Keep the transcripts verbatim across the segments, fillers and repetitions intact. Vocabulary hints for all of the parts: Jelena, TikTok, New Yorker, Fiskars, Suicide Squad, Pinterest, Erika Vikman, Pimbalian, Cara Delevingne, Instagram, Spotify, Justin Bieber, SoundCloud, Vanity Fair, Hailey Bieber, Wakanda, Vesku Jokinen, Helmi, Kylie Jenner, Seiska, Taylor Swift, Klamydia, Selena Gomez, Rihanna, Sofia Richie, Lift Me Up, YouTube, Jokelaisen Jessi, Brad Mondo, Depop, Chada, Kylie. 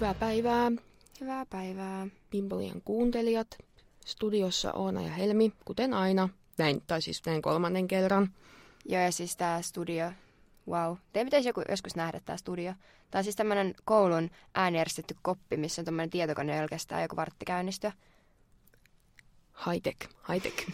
Hyvää päivää. Hyvää päivää. Pimbalian kuuntelijat. Studiossa Oona ja Helmi, kuten aina. Näin, tai siis näin kolmannen kerran. Joo, ja siis tää studio. Wow. Teidän pitäisi joku, joskus nähdä tää studio. Tää on siis tämmönen koulun äänijärjestetty koppi, missä on tommonen tietokone jälkeistään joku vartti käynnistyä. High-tech, high-tech.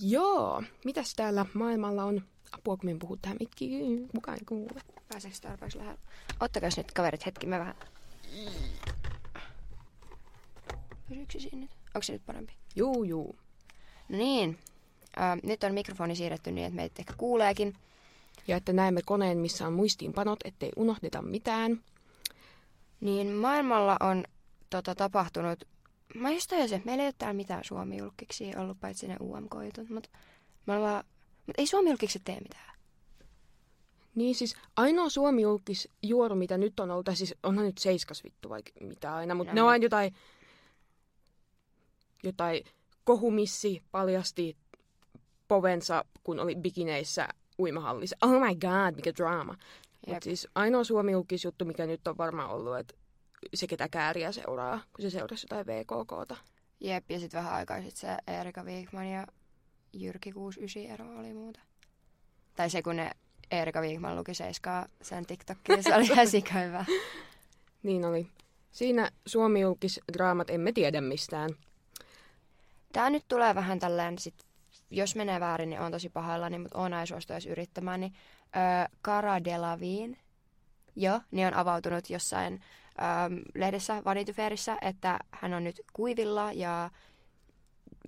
Joo, mitäs täällä maailmalla on? Apua, kun me en puhu tähän mitkiin. Mukaan kuule. Pääseekö tarpeeksi lähellä? Ottakaa nyt kaverit hetki, mä vähän... Pysyykö siinä nyt? Onko se nyt parempi? Juu, juu. No niin. Äh, nyt on mikrofoni siirretty niin, että meitä ehkä kuuleekin. Ja että näemme koneen, missä on muistiinpanot, ettei unohdeta mitään. Niin, maailmalla on tota, tapahtunut... Mä just tajusin, meillä ei ole täällä mitään Suomi-julkkiksi ollut, paitsi ne U M K-jutut, mutta vaan... mut ei Suomi-julkiksi tee mitään. Niin siis ainoa Suomi-julkis juoru, mitä nyt on ollut, tai siis onhan nyt seiskas vittu vaikka mitä aina, mutta no, ne on aina jotain... Jotain kohumissi paljasti povensa, kun oli bikineissä uimahallissa. Oh my god, mikä drama. Mutta siis ainoa Suomi-julkis juttu, mikä nyt on varmaan ollut, että se ketä Kääriä seuraa, kun se seurasi jotain V K K:ta. Jep, ja sitten vähän aikaa sitten se Erika Vikman ja Jyrki kuusikymmentäyhdeksän ero oli muuta. Tai se, kun ne Erika Vikman luki seiskaa sen TikTokin, se oli ihan sikäivää. Niin oli. Siinä Suomi-julkisdraamat emme tiedä mistään. Tää nyt tulee vähän tällainen, sit, jos menee väärin, niin on tosi pahoillani, mutta Oona ei suostu edes yrittämään, niin öö, Cara Delevingne, joo, niin on avautunut jossain öö, lehdessä, Vanity Fairissä, että hän on nyt kuivilla ja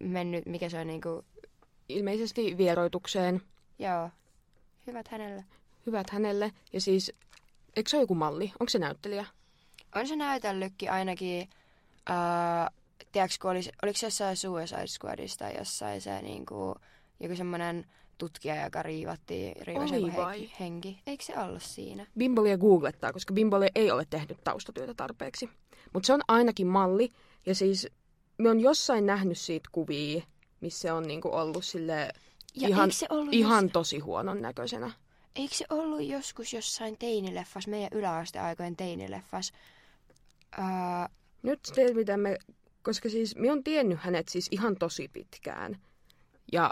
mennyt, mikä se on niinku... Ilmeisesti vieroitukseen. Joo, hyvät hänelle. Hyvät hänelle, ja siis, eikö se ole joku malli? Onko se näyttelijä? On se näytellytkin ainakin... Öö, Tiedätkö, kun olis, oliko se jossain Suicide Squadista jossain se niinku, joku semmoinen tutkija, joka riivatti, riivasi joku he, henki? Eikö se ollut siinä? Bimbolia googlettaa, koska Bimbolia ei ole tehnyt taustatyötä tarpeeksi. Mutta se on ainakin malli. Ja siis me on jossain nähnyt siitä kuvia, missä se on niinku ollut sille ihan, ollut ihan jos... tosi huonon näköisenä. Eikö se ollut joskus jossain teinileffas, meidän yläasteaikojen teinileffas? Uh... Nyt selvitämme... me... Koska siis minä olen tiennyt hänet siis ihan tosi pitkään. Ja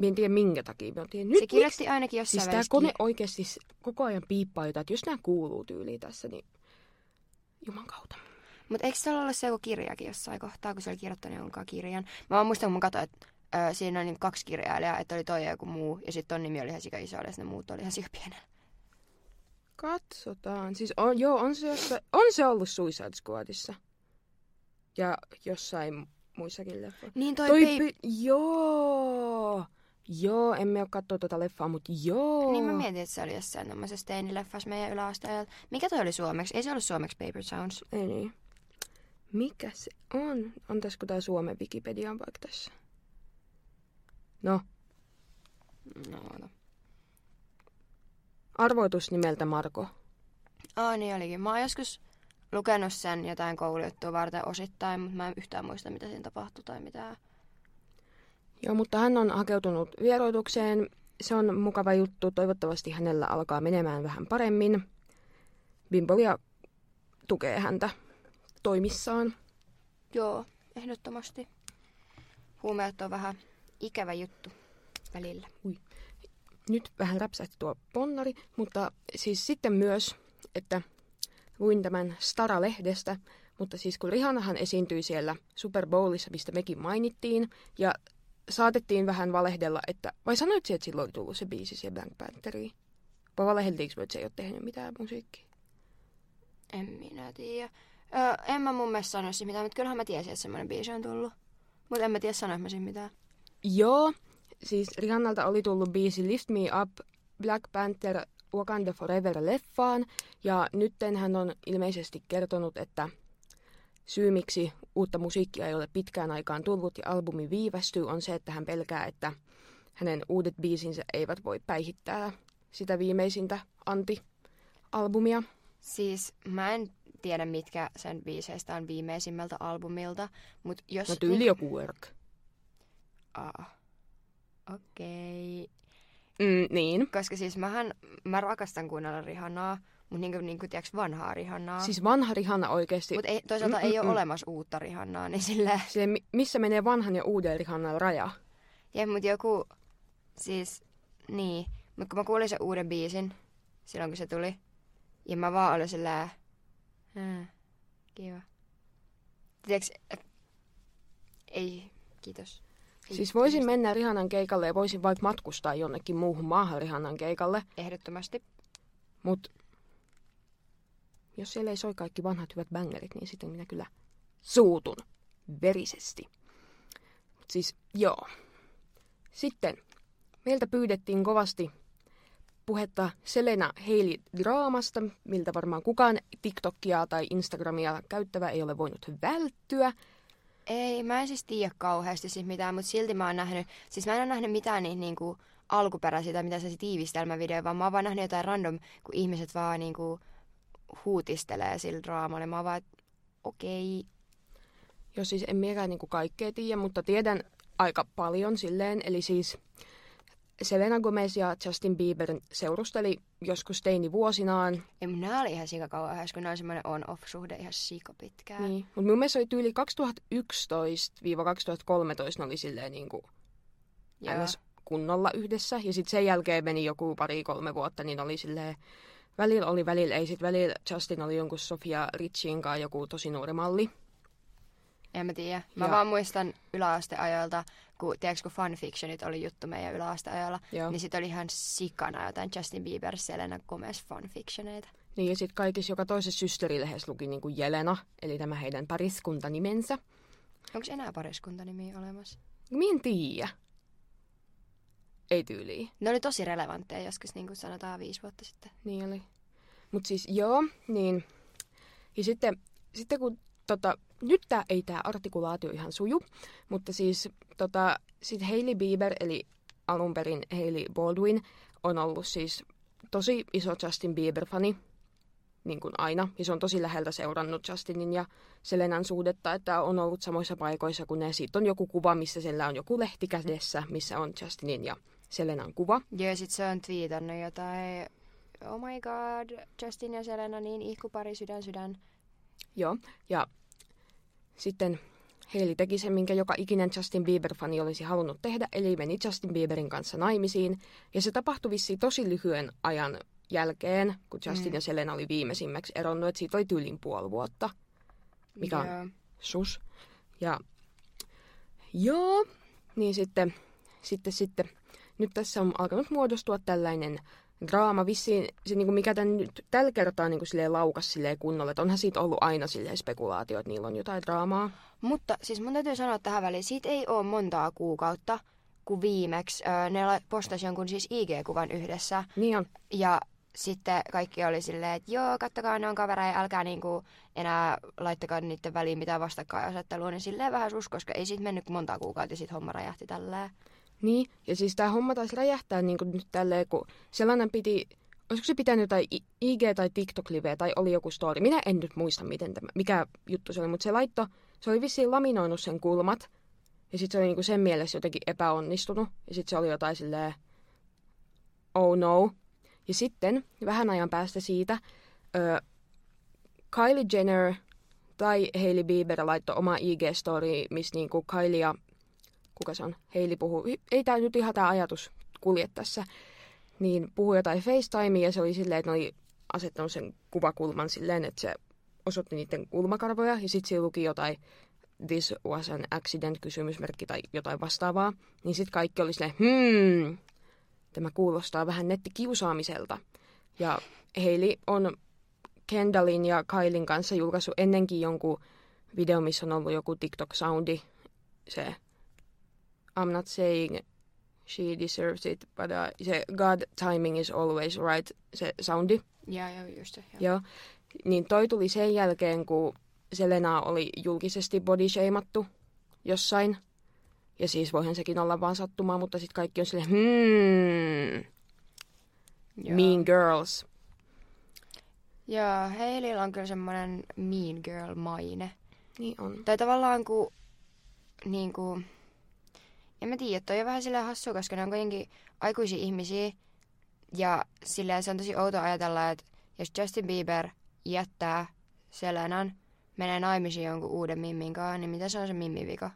minä en tiedä minkä takia minä olen tiennyt. Se kirjoitti miks... ainakin jossain siis välissä. Tämä kone oikeasti siis koko ajan piippaa jotain, että jos nämä kuuluu tyyliin tässä, niin juman kautta. Mutta eikö se ole ollut se joku kirjakin jossain kohtaa, kun se oli kirjoittanut jonkaan kirjan? Mä vaan muistan, kun mä katsoin, että ö, siinä oli kaksi kirjailijaa, että oli toi ja joku muu. Ja sitten ton nimi oli ihan sika iso, ja ne muut oli ihan sika pienellä. Katsotaan. Siis on, joo, on se, jossain... on se ollut Suicide Squadissa. Ja jossain muissakin leffoissa. Niin toi, toi pei... py... Joo! Joo, emme ole katsoa tuota leffaa, mutta joo! Niin mä mietin, että se oli jossain tämmöisessä teinileffassa meidän yläasteella. Mikä toi oli suomeksi? Ei se ollut suomeksi Paper Sounds. Ei niin. Mikä se on? On tässä kun tää Suomen Wikipedia on vaikka tässä. No. No, no. Arvoitus nimeltä Marko. Aa, niin olikin. Mä oon joskus... lukenut sen jotain koulujuttua varten osittain, mutta mä en yhtään muista, mitä siinä tapahtui tai mitään. Joo, mutta hän on hakeutunut vieroitukseen. Se on mukava juttu. Toivottavasti hänellä alkaa menemään vähän paremmin. Bimbolia tukee häntä toimissaan. Joo, ehdottomasti. Huumeet on vähän ikävä juttu välillä. Ui. Nyt vähän räpsähti tuo ponnari, mutta siis sitten myös, että... luin tämän Stara-lehdestä, mutta siis kun Rihannahan esiintyi siellä Super Bowlissa, mistä mekin mainittiin, ja saatettiin vähän valehdella, että vai sanoit sä, että silloin oli tullut se biisi siellä Black Pantheriin? Vai valehdeltiinko me, että se ei ole tehnyt mitään musiikkia? En minä tiedä. Öö, en mä mun mielestä sanoisi mitään, mutta kyllähän mä tiesin, että semmoinen biisi on tullut. Mutta en mä tiedä, sanois mä siinä mitään. Joo, siis Rihannalta oli tullut biisi Lift Me Up, Black Panther... Wakanda Forever-leffaan, ja nytten hän on ilmeisesti kertonut, että syy miksi uutta musiikkia ei ole pitkään aikaan tullut ja albumi viivästyy on se, että hän pelkää, että hänen uudet biisinsä eivät voi päihittää sitä viimeisintä anti-albumia. Siis mä en tiedä, mitkä sen biiseistä on viimeisimmältä albumilta, mutta jos... No tyyli joku work. Ah, okei... Okay. Mm, niin. Koska siis mähän, mä rakastan kuunnella Rihannaa, Mutta niinku, niinku, tiiäks, vanhaa Rihannaa. Siis vanha Rihanna oikeesti. Mutta toisaalta Mm-mm-mm. ei ole olemassa uutta Rihannaa, niin sillä... Silleen, missä menee vanhan ja uuden Rihannan raja? Jep, mutta joku... Siis... Niin. Mutta kun mä kuulin sen uuden biisin, silloin kun se tuli, ja mä vaan olin sillä... Hmm, kiva. Tiiäks... Et... Ei, kiitos. Siis voisin mennä Rihannan keikalle ja voisin vaikka matkustaa jonnekin muuhun maahan Rihannan keikalle. Ehdottomasti. Mut jos siellä ei soi kaikki vanhat hyvät bängerit, niin sitten minä kyllä suutun verisesti. Mut siis joo. Sitten meiltä pyydettiin kovasti puhetta Selena Hailey -draamasta, miltä varmaan kukaan TikTokia tai Instagramia käyttävä ei ole voinut välttyä. Ei, mä en siis tiedä kauheasti siis mitään, mutta silti mä oon nähnyt, siis mä en ole nähnyt mitään niitä niinku alkuperäisiä tai mitään sellaisia tiivistelmävideoja, vaan mä oon vaan nähnyt jotain random, kun ihmiset vaan niinku huutistelee sillä draamalla. Mä oon vaan, okei. Okay. Joo, siis en miekään niinku kaikkea tiedä, mutta tiedän aika paljon silleen, eli siis Selena Gomez ja Justin Bieber seurusteli joskus teinivuosinaan. Ja nämä oli ihan sikakauan, kun nämä on semmoinen on-off-suhde ihan sikapitkään. Niin, mutta mun mielestä oli tyyli kaksituhattayksitoista kaksituhattakolmetoista ne oli silleen niin kuin ns. Kunnolla yhdessä. Ja sitten sen jälkeen meni joku pari-kolme vuotta, niin oli silleen, välillä oli, välillä ei. Sitten välillä Justin oli jonkun Sofia Richien kanssa joku tosi nuori malli. En mä tiedä. Mä ja. vaan muistan yläasteajalta, kun, tiedätkö, kun fanfictionit oli juttu meidän yläasteajalla, Joo. niin sit oli ihan sikana jotain Justin Bieber, Selena Gomez fanfictioneita. Niin ja sit kaikissa joka toisessa systerilehdessä luki niin kuin Jelena, eli tämä heidän pariskuntanimensä. Onko enää pariskuntanimiä olemassa? Mä en tiedä. Ei tyyliä. Ne oli tosi relevantteja joskus, niin kuin sanotaan viisi vuotta sitten. Niin oli. Mut siis joo, niin. Ja sitten, sitten kun tota... Nyt tää, ei tämä artikulaatio ihan suju, mutta siis tota, sit Hailey Bieber, eli alun perin Hailey Baldwin, on ollut siis tosi iso Justin Bieber-fani, niin kuin aina. Ja se on tosi läheltä seurannut Justinin ja Selenan suhdetta, että on ollut samoissa paikoissa kuin ne. Siitä on joku kuva, missä sillä on joku lehti kädessä, missä on Justinin ja Selenan kuva. Joo, ja sit se on twiitannut jotain, oh my god, Justin ja Selena, niin ihkupari, sydän, sydän. Joo, ja... Sitten Hailey teki sen, minkä joka ikinen Justin Bieber-fani olisi halunnut tehdä, eli meni Justin Bieberin kanssa naimisiin. Ja se tapahtui vissiin tosi lyhyen ajan jälkeen, kun Justin mm. ja Selena oli viimeisimmäksi eronnut, että siitä oli tyylin puoli vuotta, mikä yeah. on sus. Ja joo, niin sitten, sitten, sitten, nyt tässä on alkanut muodostua tällainen draama. Vissiin, se, niin kuin mikä tämän nyt tällä kertaa niin kuin laukas kunnolla, että onhan siitä ollut aina spekulaatio, että niillä on jotain draamaa. Mutta siis mun täytyy sanoa tähän väliin, siitä ei ole montaa kuukautta, kun viimeksi öö, ne postasi jonkun siis I G-kuvan yhdessä. Niin on. Ja sitten kaikki oli silleen, että joo, kattokaa, ne on kavereja, älkää niinku enää laittakaa niiden väliin mitään vastakkainasettelua. Niin silleen vähän sus, koska ei siitä mennyt montaa kuukautta ja sit homma räjähti tälleen. Niin, ja siis tää homma taisi räjähtää niin kuin nyt tälleen, kun sellainen piti, olisiko se pitänyt jotain I G- tai TikTok-liveä, tai oli joku story. Minä en nyt muista, miten tämä, mikä juttu se oli, mutta se laitto, se oli vissiin laminoinut sen kulmat, ja sitten se oli niin kuin sen mielessä jotenkin epäonnistunut, ja sitten se oli jotain silleen, oh no. Ja sitten, vähän ajan päästä siitä, äh, Kylie Jenner tai Hailey Bieber laittoi oma I G-story, missä niin kuin Kylie ja kuka se on? Hailey puhuu. Ei tää nyt ihan tää ajatus kulje tässä. Niin puhui jotain FaceTimea ja se oli silleen, että ne oli asettanut sen kuvakulman silleen, että se osoitti niiden kulmakarvoja. Ja sit se luki jotain this was an accident kysymysmerkki tai jotain vastaavaa. Niin sit kaikki oli silleen, hmm, tämä kuulostaa vähän nettikiusaamiselta. Ja Hailey on Kendallin ja Kylin kanssa julkaissut ennenkin jonkun video, missä on ollut joku TikTok-soundi. Se... I'm not saying she deserves it, but uh, se God timing is always right, se soundi. Joo, yeah, yeah, just se. Yeah. Joo. Niin toi tuli sen jälkeen, kun Selena oli julkisesti bodyshamattu jossain. Ja siis voihan sekin olla vaan sattumaa, mutta sitten kaikki on silleen, hmm, yeah. Mean girls. Joo, Haileyllä on kyllä semmoinen mean girl-maine. Niin on. Tai tavallaan kun, niin kuin... En mä tiedä, toi on vähän silleen hassua, koska ne on kuitenkin aikuisia ihmisiä ja silleen se on tosi outoa ajatella, että jos Justin Bieber jättää Selenan, menee naimisiin jonkun uuden mimminkaan, niin mitä se on se mimmivika?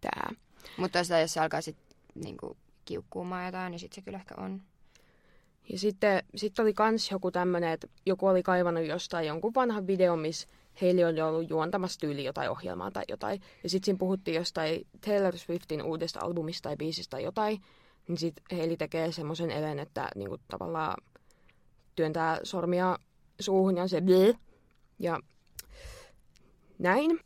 Tää. Mutta sitä, jos se alkaa sitten niinku, kiukkuumaan jotain, niin sitten se kyllä ehkä on. Ja sitten sit oli kans joku tämmönen, että joku oli kaivannut jostain jonkun vanhan videon, missä Hailey oli ollut juontamassa tyyli jotain ohjelmaa tai jotain. Ja sitten siinä puhuttiin jostain Taylor Swiftin uudesta albumista tai biisistä tai jotain. Niin sitten Hailey tekee semmoisen elen, että niinku, tavallaan työntää sormia suuhun ja se bleh. Ja näin.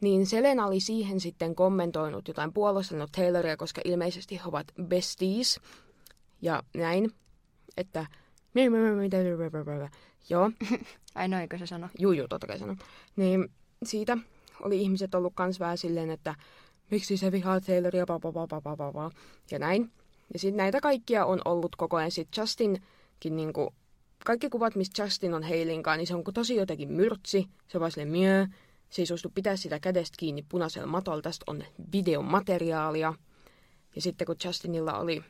Niin Selena oli siihen sitten kommentoinut jotain, puolustanut Tayloria, koska ilmeisesti he ovat besties. Ja näin. Että... Joo. Ai noinko se sano? Juu, juu, totta kai sano. Niin siitä oli ihmiset ollut kans vähän silleen, että miksi se vihaa Tayloria, papapapapapapa. Ja näin. Ja sitten näitä kaikkia on ollut koko ajan. Sitten Justinkin niinku... Kaikki kuvat, mistä Justin on Hailinkaan, niin se on tosi jotenkin myrtsi. Se on vaan silleen myö. Se ei suostu pitää sitä kädestä kiinni punaisella matolla. Tästä on videomateriaalia. Ja sitten kun Justinilla oli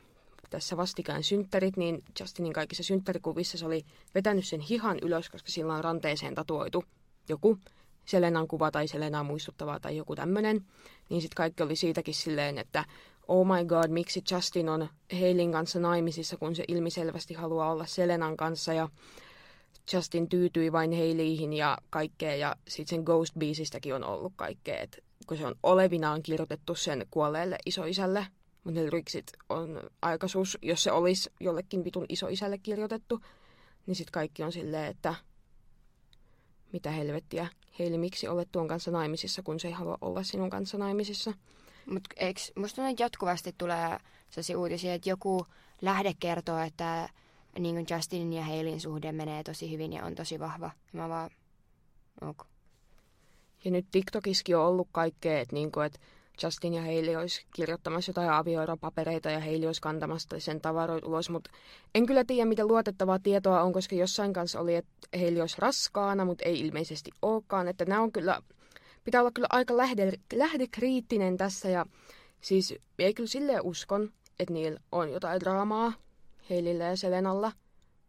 tässä vastikään synttärit, niin Justinin kaikissa synttärikuvissa se oli vetänyt sen hihan ylös, koska sillä on ranteeseen tatuoitu joku Selenan kuva tai Selenaa muistuttavaa tai joku tämmönen. Niin sitten kaikki oli siitäkin silleen, että oh my god, miksi Justin on Haileyn kanssa naimisissa, kun se ilmiselvästi haluaa olla Selenan kanssa ja Justin tyytyi vain Haileyhin ja kaikkea, ja sitten sen Ghost-biisistäkin on ollut kaikkea, että kun se on olevinaan kirjoitettu sen kuolleelle isoisälle, mutta ne lyriksit on aikaisuus, jos se olisi jollekin vitun isoisälle kirjoitettu, niin sitten kaikki on silleen, että mitä helvettiä, Hailey, miksi olet tuon kanssa naimisissa, kun se ei halua olla sinun kanssa naimisissa? Mutta musta nyt jatkuvasti tulee sellaisia uutisia, että joku lähde kertoo, että niin kuin Justinin ja Haileyn suhde menee tosi hyvin ja on tosi vahva. Mä vaan, okay. Ja nyt TikTokissakin on ollut kaikkea, että niinku, et Justin ja Hailey olisi kirjoittamassa jotain avioeropapereita ja Hailey olisi kantamassa sen tavaroita ulos. Mutta en kyllä tiedä, mitä luotettavaa tietoa on, koska jossain kanssa oli, että Hailey olisi raskaana, mutta ei ilmeisesti olekaan. Että nämä on kyllä... Pitää olla kyllä aika lähde, lähdekriittinen tässä ja siis ei kyllä silleen uskon, että niillä on jotain draamaa Haileyllä ja Selenalla,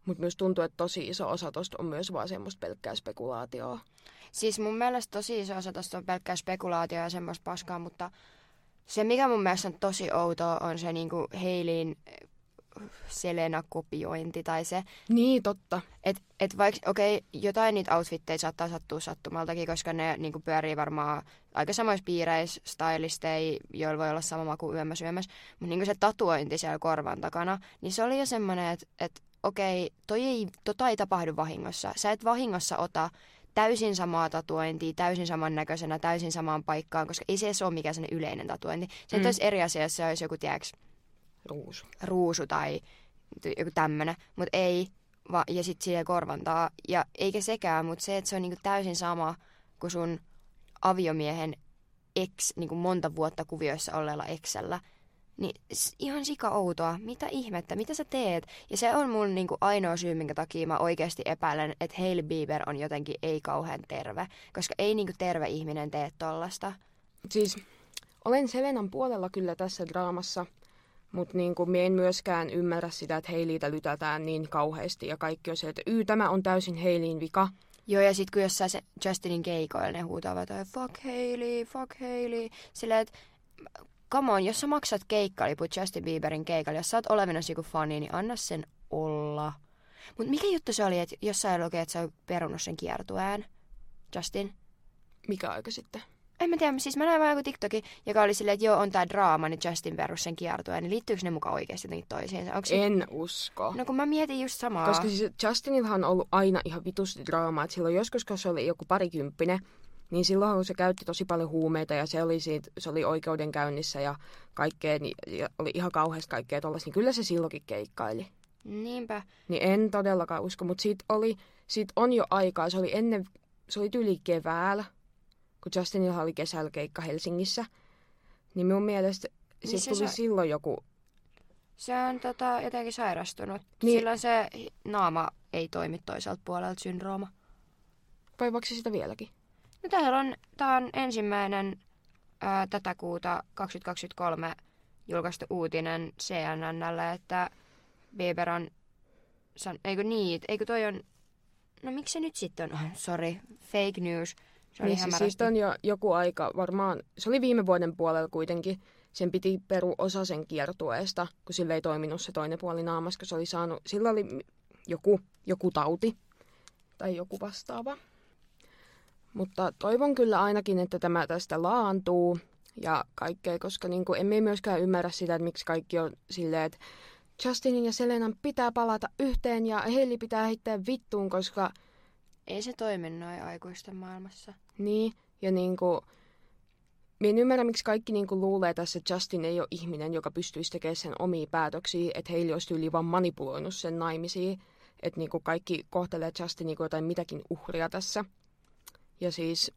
mutta myös tuntuu, että tosi iso osa tosta on myös vaan semmoista pelkkää spekulaatioa. Siis mun mielestä tosi iso osa tosta on pelkkää spekulaatioa ja semmoista paskaa, mutta se mikä mun mielestä on tosi outoa on se niinku Haileyn Selena-kopiointi tai se. Niin, totta. Että et vaikka, okei, okay, jotain niitä outfitteja saattaa sattua sattumaltakin, koska ne niinku, pyörii varmaan aika samoissa piireissä, stylisteja, joilla voi olla sama maku yömmäs yömmäs. Mutta niinku, se tatuointi siellä korvan takana, niin se oli jo semmoinen, että et, okei, okay, toi ei, tota ei tapahdu vahingossa. Sä et vahingossa ota täysin samaa tatuointia, täysin samannäköisenä, täysin samaan paikkaan, koska ei se edes ole mikään sellainen yleinen tatuointi. Se mm. olisi eri asia, jos se olisi joku, tiedäks, Ruusu. Ruusu tai joku tämmönen, mutta ei, va- ja sitten siihen korvantaa, ja eikä sekään, mutta se, että se on niinku täysin sama kuin sun aviomiehen ex, niinku monta vuotta kuvioissa olleella exällä, niin ihan sika outoa, mitä ihmettä, mitä sä teet? Ja se on mun niinku ainoa syy, minkä takia mä oikeasti epäilen, että Hailey Bieber on jotenkin ei kauhean terve, koska ei niinku terve ihminen tee tollasta. Siis olen Selenan puolella kyllä tässä draamassa. Mutta niin minä en myöskään ymmärrä sitä, että Haileytä lytätään niin kauheasti ja kaikki on se, että yy, tämä on täysin Haileyn vika. Joo, ja sitten kun jossain se Justinin keikoilla ne huutavat, että fuck Hailey, fuck Hailey. Silleen, että come on, jos sä maksat keikkaliput Justin Bieberin keikalla, jos sä oot olevinasi joku fani, niin anna sen olla. Mutta mikä juttu se oli, että jossain lukee, että sä oot perunut sen kiertueen, Justin? Mikä aika sitten? En mä tiedä, siis mä näin vaan joku TikTokin, joka oli silleen, että joo, on tää draama, niin Justin perus sen kiertueen, niin liittyykö ne mukaan oikeasti toisiinsa? Onks en se... usko. No kun mä mietin just samaa. Koska siis Justinilhan on ollut aina ihan vitusti draamaa, että silloin joskus, kun se oli joku parikymppinen, niin silloin kun se käytti tosi paljon huumeita ja se oli, siitä, se oli oikeudenkäynnissä ja kaikkea, niin ja oli ihan kauheasti kaikkea tollaista, niin kyllä se silloinkin keikkaili. Niinpä. Niin en todellakaan usko, mutta siitä, oli, siitä on jo aikaa, se oli ennen, se oli tyyli keväällä. Kun Justinilla oli kesällä keikka Helsingissä, niin mun mielestä niin siitä se tuli sa- silloin joku... Se on tota, jotenkin sairastunut. Niin. Silloin se naama ei toimi toiselta puolelta syndrooma. Vaivaako se sitä vieläkin? No täällä on, tää on ensimmäinen ää, tätä kuuta kaksituhattakaksikymmentäkolme julkaistu uutinen C N N:lle, että Bieber on san... eikö niin, eikö toi on, no miksi se nyt sitten on, sorry, fake news. Se oli niin, hämärästi. Siis on jo joku aika, varmaan, se oli viime vuoden puolella kuitenkin, sen piti peru osa sen kiertueesta, kun sille ei toiminut se toinen puoli naamas, kun se oli saanut, sillä oli joku, joku tauti tai joku vastaava. Mutta toivon kyllä ainakin, että tämä tästä laantuu ja kaikkea, koska niin kuin emme myöskään ymmärrä sitä, että miksi kaikki on silleen, että Justinin ja Selenan pitää palata yhteen ja Hailey pitää heittää vittuun, koska... Ei se toimi noin aikuisten maailmassa. Niin, ja niin kuin... Minä en ymmärrä, miksi kaikki niin kuin luulee tässä, että Justin ei ole ihminen, joka pystyisi tekemään sen omia päätöksiä, että Hailey olisi yli vaan manipuloinut sen naimisiin, että niin kuin kaikki kohtelee Justin niin kuin jotain mitäkin uhria tässä. Ja siis,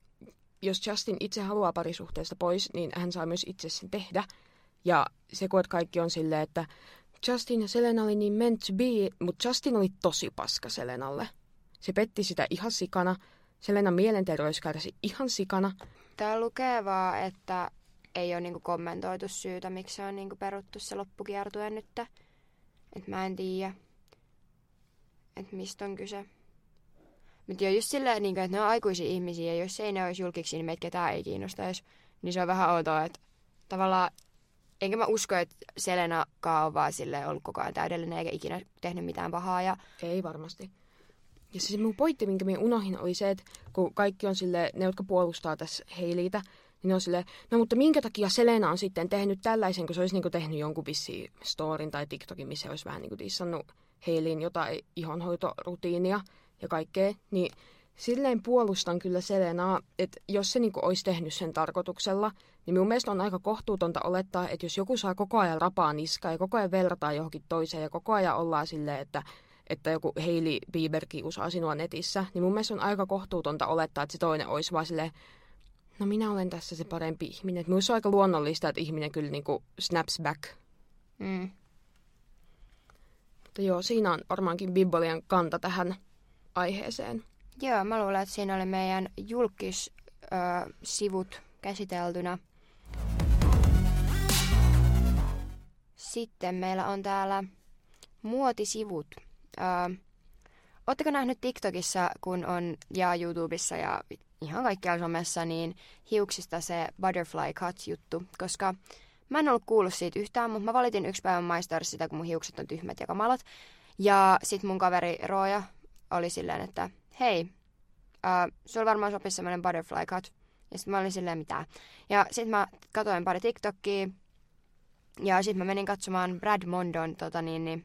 jos Justin itse haluaa parisuhteesta pois, niin hän saa myös itse sen tehdä. Ja se, kun kaikki on silleen, että Justin ja Selena oli niin meant to be, mutta Justin oli tosi paska Selenalle. Se petti sitä ihan sikana. Selenan mielenterveys kärsi ihan sikana. Tää lukee vaan, että ei ole niinku kommentoitu syytä, miksi se on niinku peruttu se loppukiertue nyt. Et mä en tiedä, että mistä on kyse. Mutta joo, just silleen, että ne on aikuisia ihmisiä, ja jos ei ne olisi julkiksi, niin meitä ketään ei kiinnostaisi. Niin se on vähän outoa, että tavallaan, enkä mä usko, että Selenakaan on vaan silleen ollut koko ajan täydellinen, eikä ikinä tehnyt mitään pahaa. Ja... Ei varmasti. Ja se mun pointti, minkä minä unohin, oli se, että kun kaikki on silleen, ne jotka puolustaa tässä Haileytä, niin ne on silleen, no mutta minkä takia Selena on sitten tehnyt tällaisen, kun se olisi niinku tehnyt jonkun vissiin storin tai TikTokin, missä olisi vähän niinku dissannut Haileyin jotain ihonhoitorutiinia ja kaikkea, niin silleen puolustan kyllä Selenaa, että jos se niinku olisi tehnyt sen tarkoituksella, niin mun mielestä on aika kohtuutonta olettaa, että jos joku saa koko ajan rapaa niskaa ja koko ajan verrataan johonkin toiseen ja koko ajan ollaan silleen, että että joku Hailey Bieber kiusaa sinua netissä, niin mun mielestä on aika kohtuutonta olettaa, että se toinen olisi vaan silleen, no minä olen tässä se parempi ihminen. Että minusta on aika luonnollista, että ihminen kyllä niinku snaps back. Mm. Mutta joo, siinä on varmaankin Bimbolian kanta tähän aiheeseen. Joo, mä luulen, että siinä oli meidän julkissivut käsiteltynä. Sitten meillä on täällä muotisivut. Öö, Oletteko nähnyt TikTokissa, kun on, ja YouTubessa ja ihan kaikkialla somessa, niin hiuksista se butterfly cut-juttu? Koska mä en ollut kuullut siitä yhtään, mutta mä valitin yksi päivän maistaudessa sitä, kun mun hiukset on tyhmät ja kamalat. Ja sit mun kaveri Rooja oli silleen, että hei, öö, sulla varmaan sopisi semmoinen butterfly cut. Ja sit mä olin silleen, mitä? Ja sit mä katoin pari TikTokia, ja sit mä menin katsomaan Brad Mondon, tota niin, niin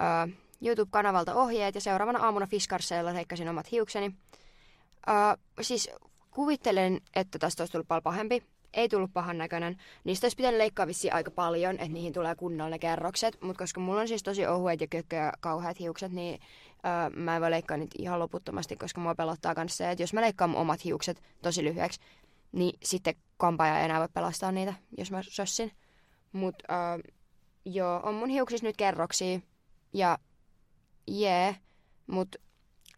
öö, YouTube-kanavalta ohjeet, ja seuraavana aamuna Fiskarsilla leikkasin omat hiukseni. Uh, siis kuvittelen, että tästä olisi tullut paljon pahempi. Ei tullut pahan näköinen. Niistä olisi pitänyt leikkaa vissiin aika paljon, että niihin tulee kunnolla ne kerrokset. Mutta koska mulla on siis tosi ohuet ja kökkö ja kauheat hiukset, niin uh, mä en voi leikkaa niitä ihan loputtomasti, koska mua pelottaa myös se, että jos mä leikkaan mun omat hiukset tosi lyhyeksi, niin sitten kampaaja ei enää voi pelastaa niitä, jos mä sössin. Mutta uh, joo, on mun hiuksissa nyt kerroksia, ja jee, yeah, mutta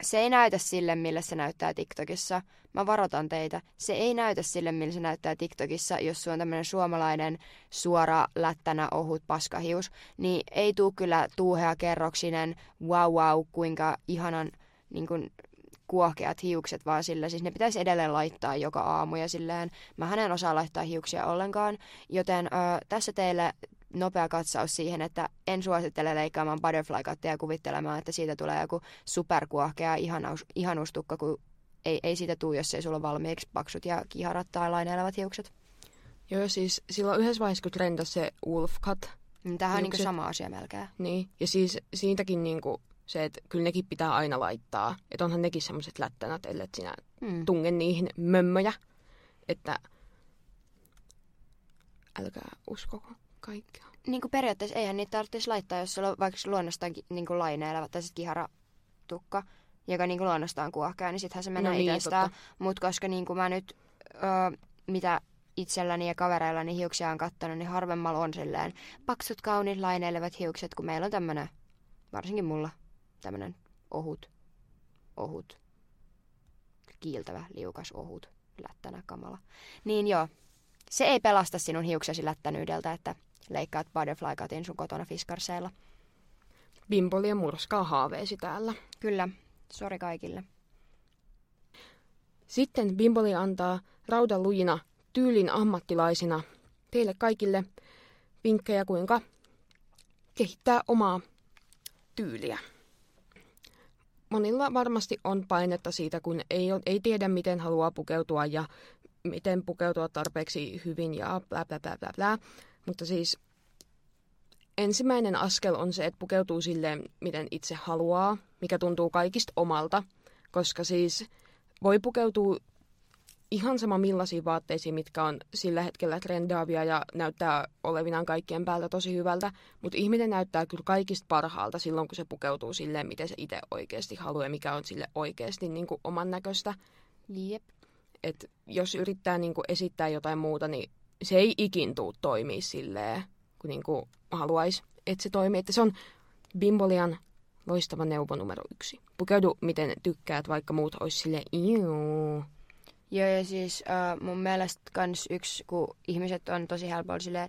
se ei näytä sille, millä se näyttää TikTokissa. Mä varoitan teitä. Se ei näytä sille, millä se näyttää TikTokissa, jos sulla on tämmönen suomalainen suora, lättänä, ohut paskahius. Niin ei tuu kyllä tuuhea kerroksinen, wow wow, kuinka ihanan niin kun, kuohkeat hiukset vaan sillä. Siis ne pitäisi edelleen laittaa joka aamu ja silleen. Mähän en osaa laittaa hiuksia ollenkaan, joten ö, tässä teille... Nopea katsaus siihen, että en suosittele leikkaamaan butterfly-katteja ja kuvittelemaan, että siitä tulee joku superkuohkea ihanaus, ihanuustukka, kun ei, ei siitä tule, jos ei sulla ole valmiiksi paksut ja kiharat tai lainailevat hiukset. Joo, siis silloin yhdessä vaiheessa, kun trendasi se wolf cut. Tämähän on niin sama asia melkein. Niin, ja siis siitäkin niin kuin se, että kyllä nekin pitää aina laittaa. Että onhan nekin semmoiset lättänät, ellei sinä hmm. tunge niihin mömmöjä. Että älkää uskoko. Kaikkea. Niin kuin periaatteessa eihän niitä tarvitsisi laittaa, jos sulla on vaikka luonnostaan niin laineeleva tai sitten kiharatukka, joka niin luonnostaan kuohkaa, niin sittenhän se menee no niin, itsestään. Mutta koska niin kuin mä nyt, ö, mitä itselläni ja kavereillani hiuksia on kattanut, niin harvemmalla on silleen paksut, kauniit, laineilevat hiukset, kun meillä on tämmönen, varsinkin mulla, tämmönen ohut, ohut, kiiltävä, liukas, ohut, lättänä, kamala. Niin joo. Se ei pelasta sinun hiuksesi lättänyydeltä, että leikkaat butterfly cutin sun kotona Fiskarseilla. Bimbolia murskaa haaveesi täällä. Kyllä, sori kaikille. Sitten Bimboli antaa raudanlujina tyylin ammattilaisina teille kaikille vinkkejä, kuinka kehittää omaa tyyliä. Monilla varmasti on painetta siitä, kun ei, ei tiedä, miten haluaa pukeutua ja miten pukeutua tarpeeksi hyvin ja bla bla bla bla bla. Mutta siis ensimmäinen askel on se, että pukeutuu silleen, miten itse haluaa, mikä tuntuu kaikista omalta, koska siis voi pukeutua ihan sama millaisiin vaatteisiin, mitkä on sillä hetkellä trendaavia ja näyttää olevinaan kaikkien päältä tosi hyvältä, mutta ihminen näyttää kyllä kaikista parhaalta silloin, kun se pukeutuu silleen, miten se itse oikeasti haluaa, mikä on sille oikeasti niin kuin oman näköistä. Jep. Et jos yrittää niin kuin esittää jotain muuta, niin se ei ikin tule toimii silleen, kun niin kuin haluaisi, että se toimii. Että se on Bimbolian loistava neuvo numero yksi. Pukeudu, miten tykkäät, vaikka muut olisi silleen iu. Joo, ja siis äh, mun mielestä kans yksi, kun ihmiset on tosi helpolla silleen,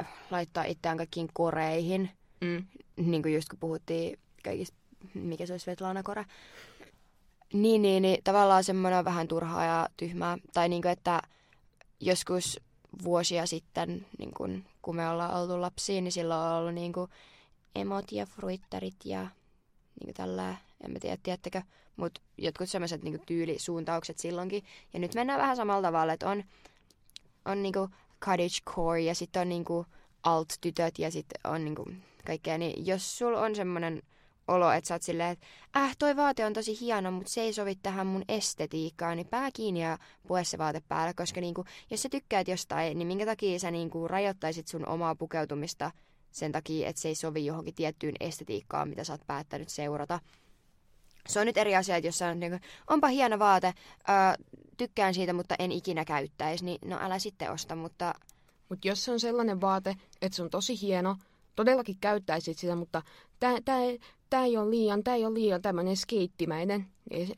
äh, laittaa itseään kaikkiin koreihin. Mm. Niin kuin just kun puhuttiin kaikista, mikä se olisi Svetlana-kore. Niin, niin, niin tavallaan semmoinen on vähän turhaa ja tyhmää. Tai niin kuin, että joskus vuosia sitten, niin kuin, kun me ollaan oltu lapsia, niin silloin on ollut niin kuin emot ja fruittarit ja niin kuin tällä. En mä tiedä, tiedättekö, mutta jotkut sellaiset niinku tyylisuuntaukset silloinkin. Ja nyt mennään vähän samalla tavalla, että on, on niinku cottagecore ja sitten on niinku alt-tytöt ja sitten on niinku kaikkea. Niin jos sulla on semmoinen olo, että sä oot silleen, että äh, toi vaate on tosi hieno, mutta se ei sovi tähän mun estetiikkaan, niin pää kiinni ja pue se vaate päällä. Koska niinku, jos sä tykkäät jostain, niin minkä takia sä niinku rajoittaisit sun omaa pukeutumista sen takia, että se ei sovi johonkin tiettyyn estetiikkaan, mitä sä oot päättänyt seurata. Se on nyt eri asia, että jos sä on, niin kuin, onpa hieno vaate, äh, tykkään siitä, mutta en ikinä käyttäisi, niin no älä sitten osta, mutta... Mutta jos se on sellainen vaate, että se on tosi hieno, todellakin käyttäisit sitä, mutta tää, tää, tää ei ole liian, tää ei ole liian tämmönen skeittimäinen, ei,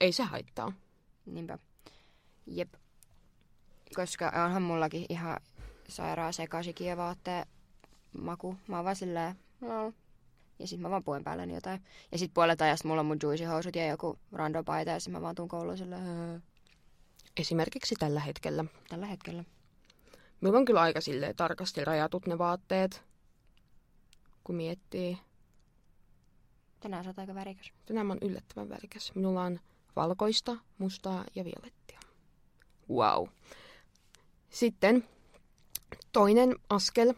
ei se haittaa. Niinpä, jep. Koska onhan mullakin ihan sairaan sekasikin ja vaatteen maku, mä oon vaan silleen... No. Ja sit mä vaan puen päälläni jotain. Ja sit puolet ajasta mulla on mun juicy-housut ja joku random paita ja sit mä vaan tuun kouluun silleen. Esimerkiksi tällä hetkellä. Tällä hetkellä. Mulla on kyllä aika silleen tarkasti rajatut ne vaatteet, kun miettii. Tänään sä oot aika värikäs. Tänään mä oon yllättävän värikäs. Minulla on valkoista, mustaa ja violettia. Wow. Sitten toinen askel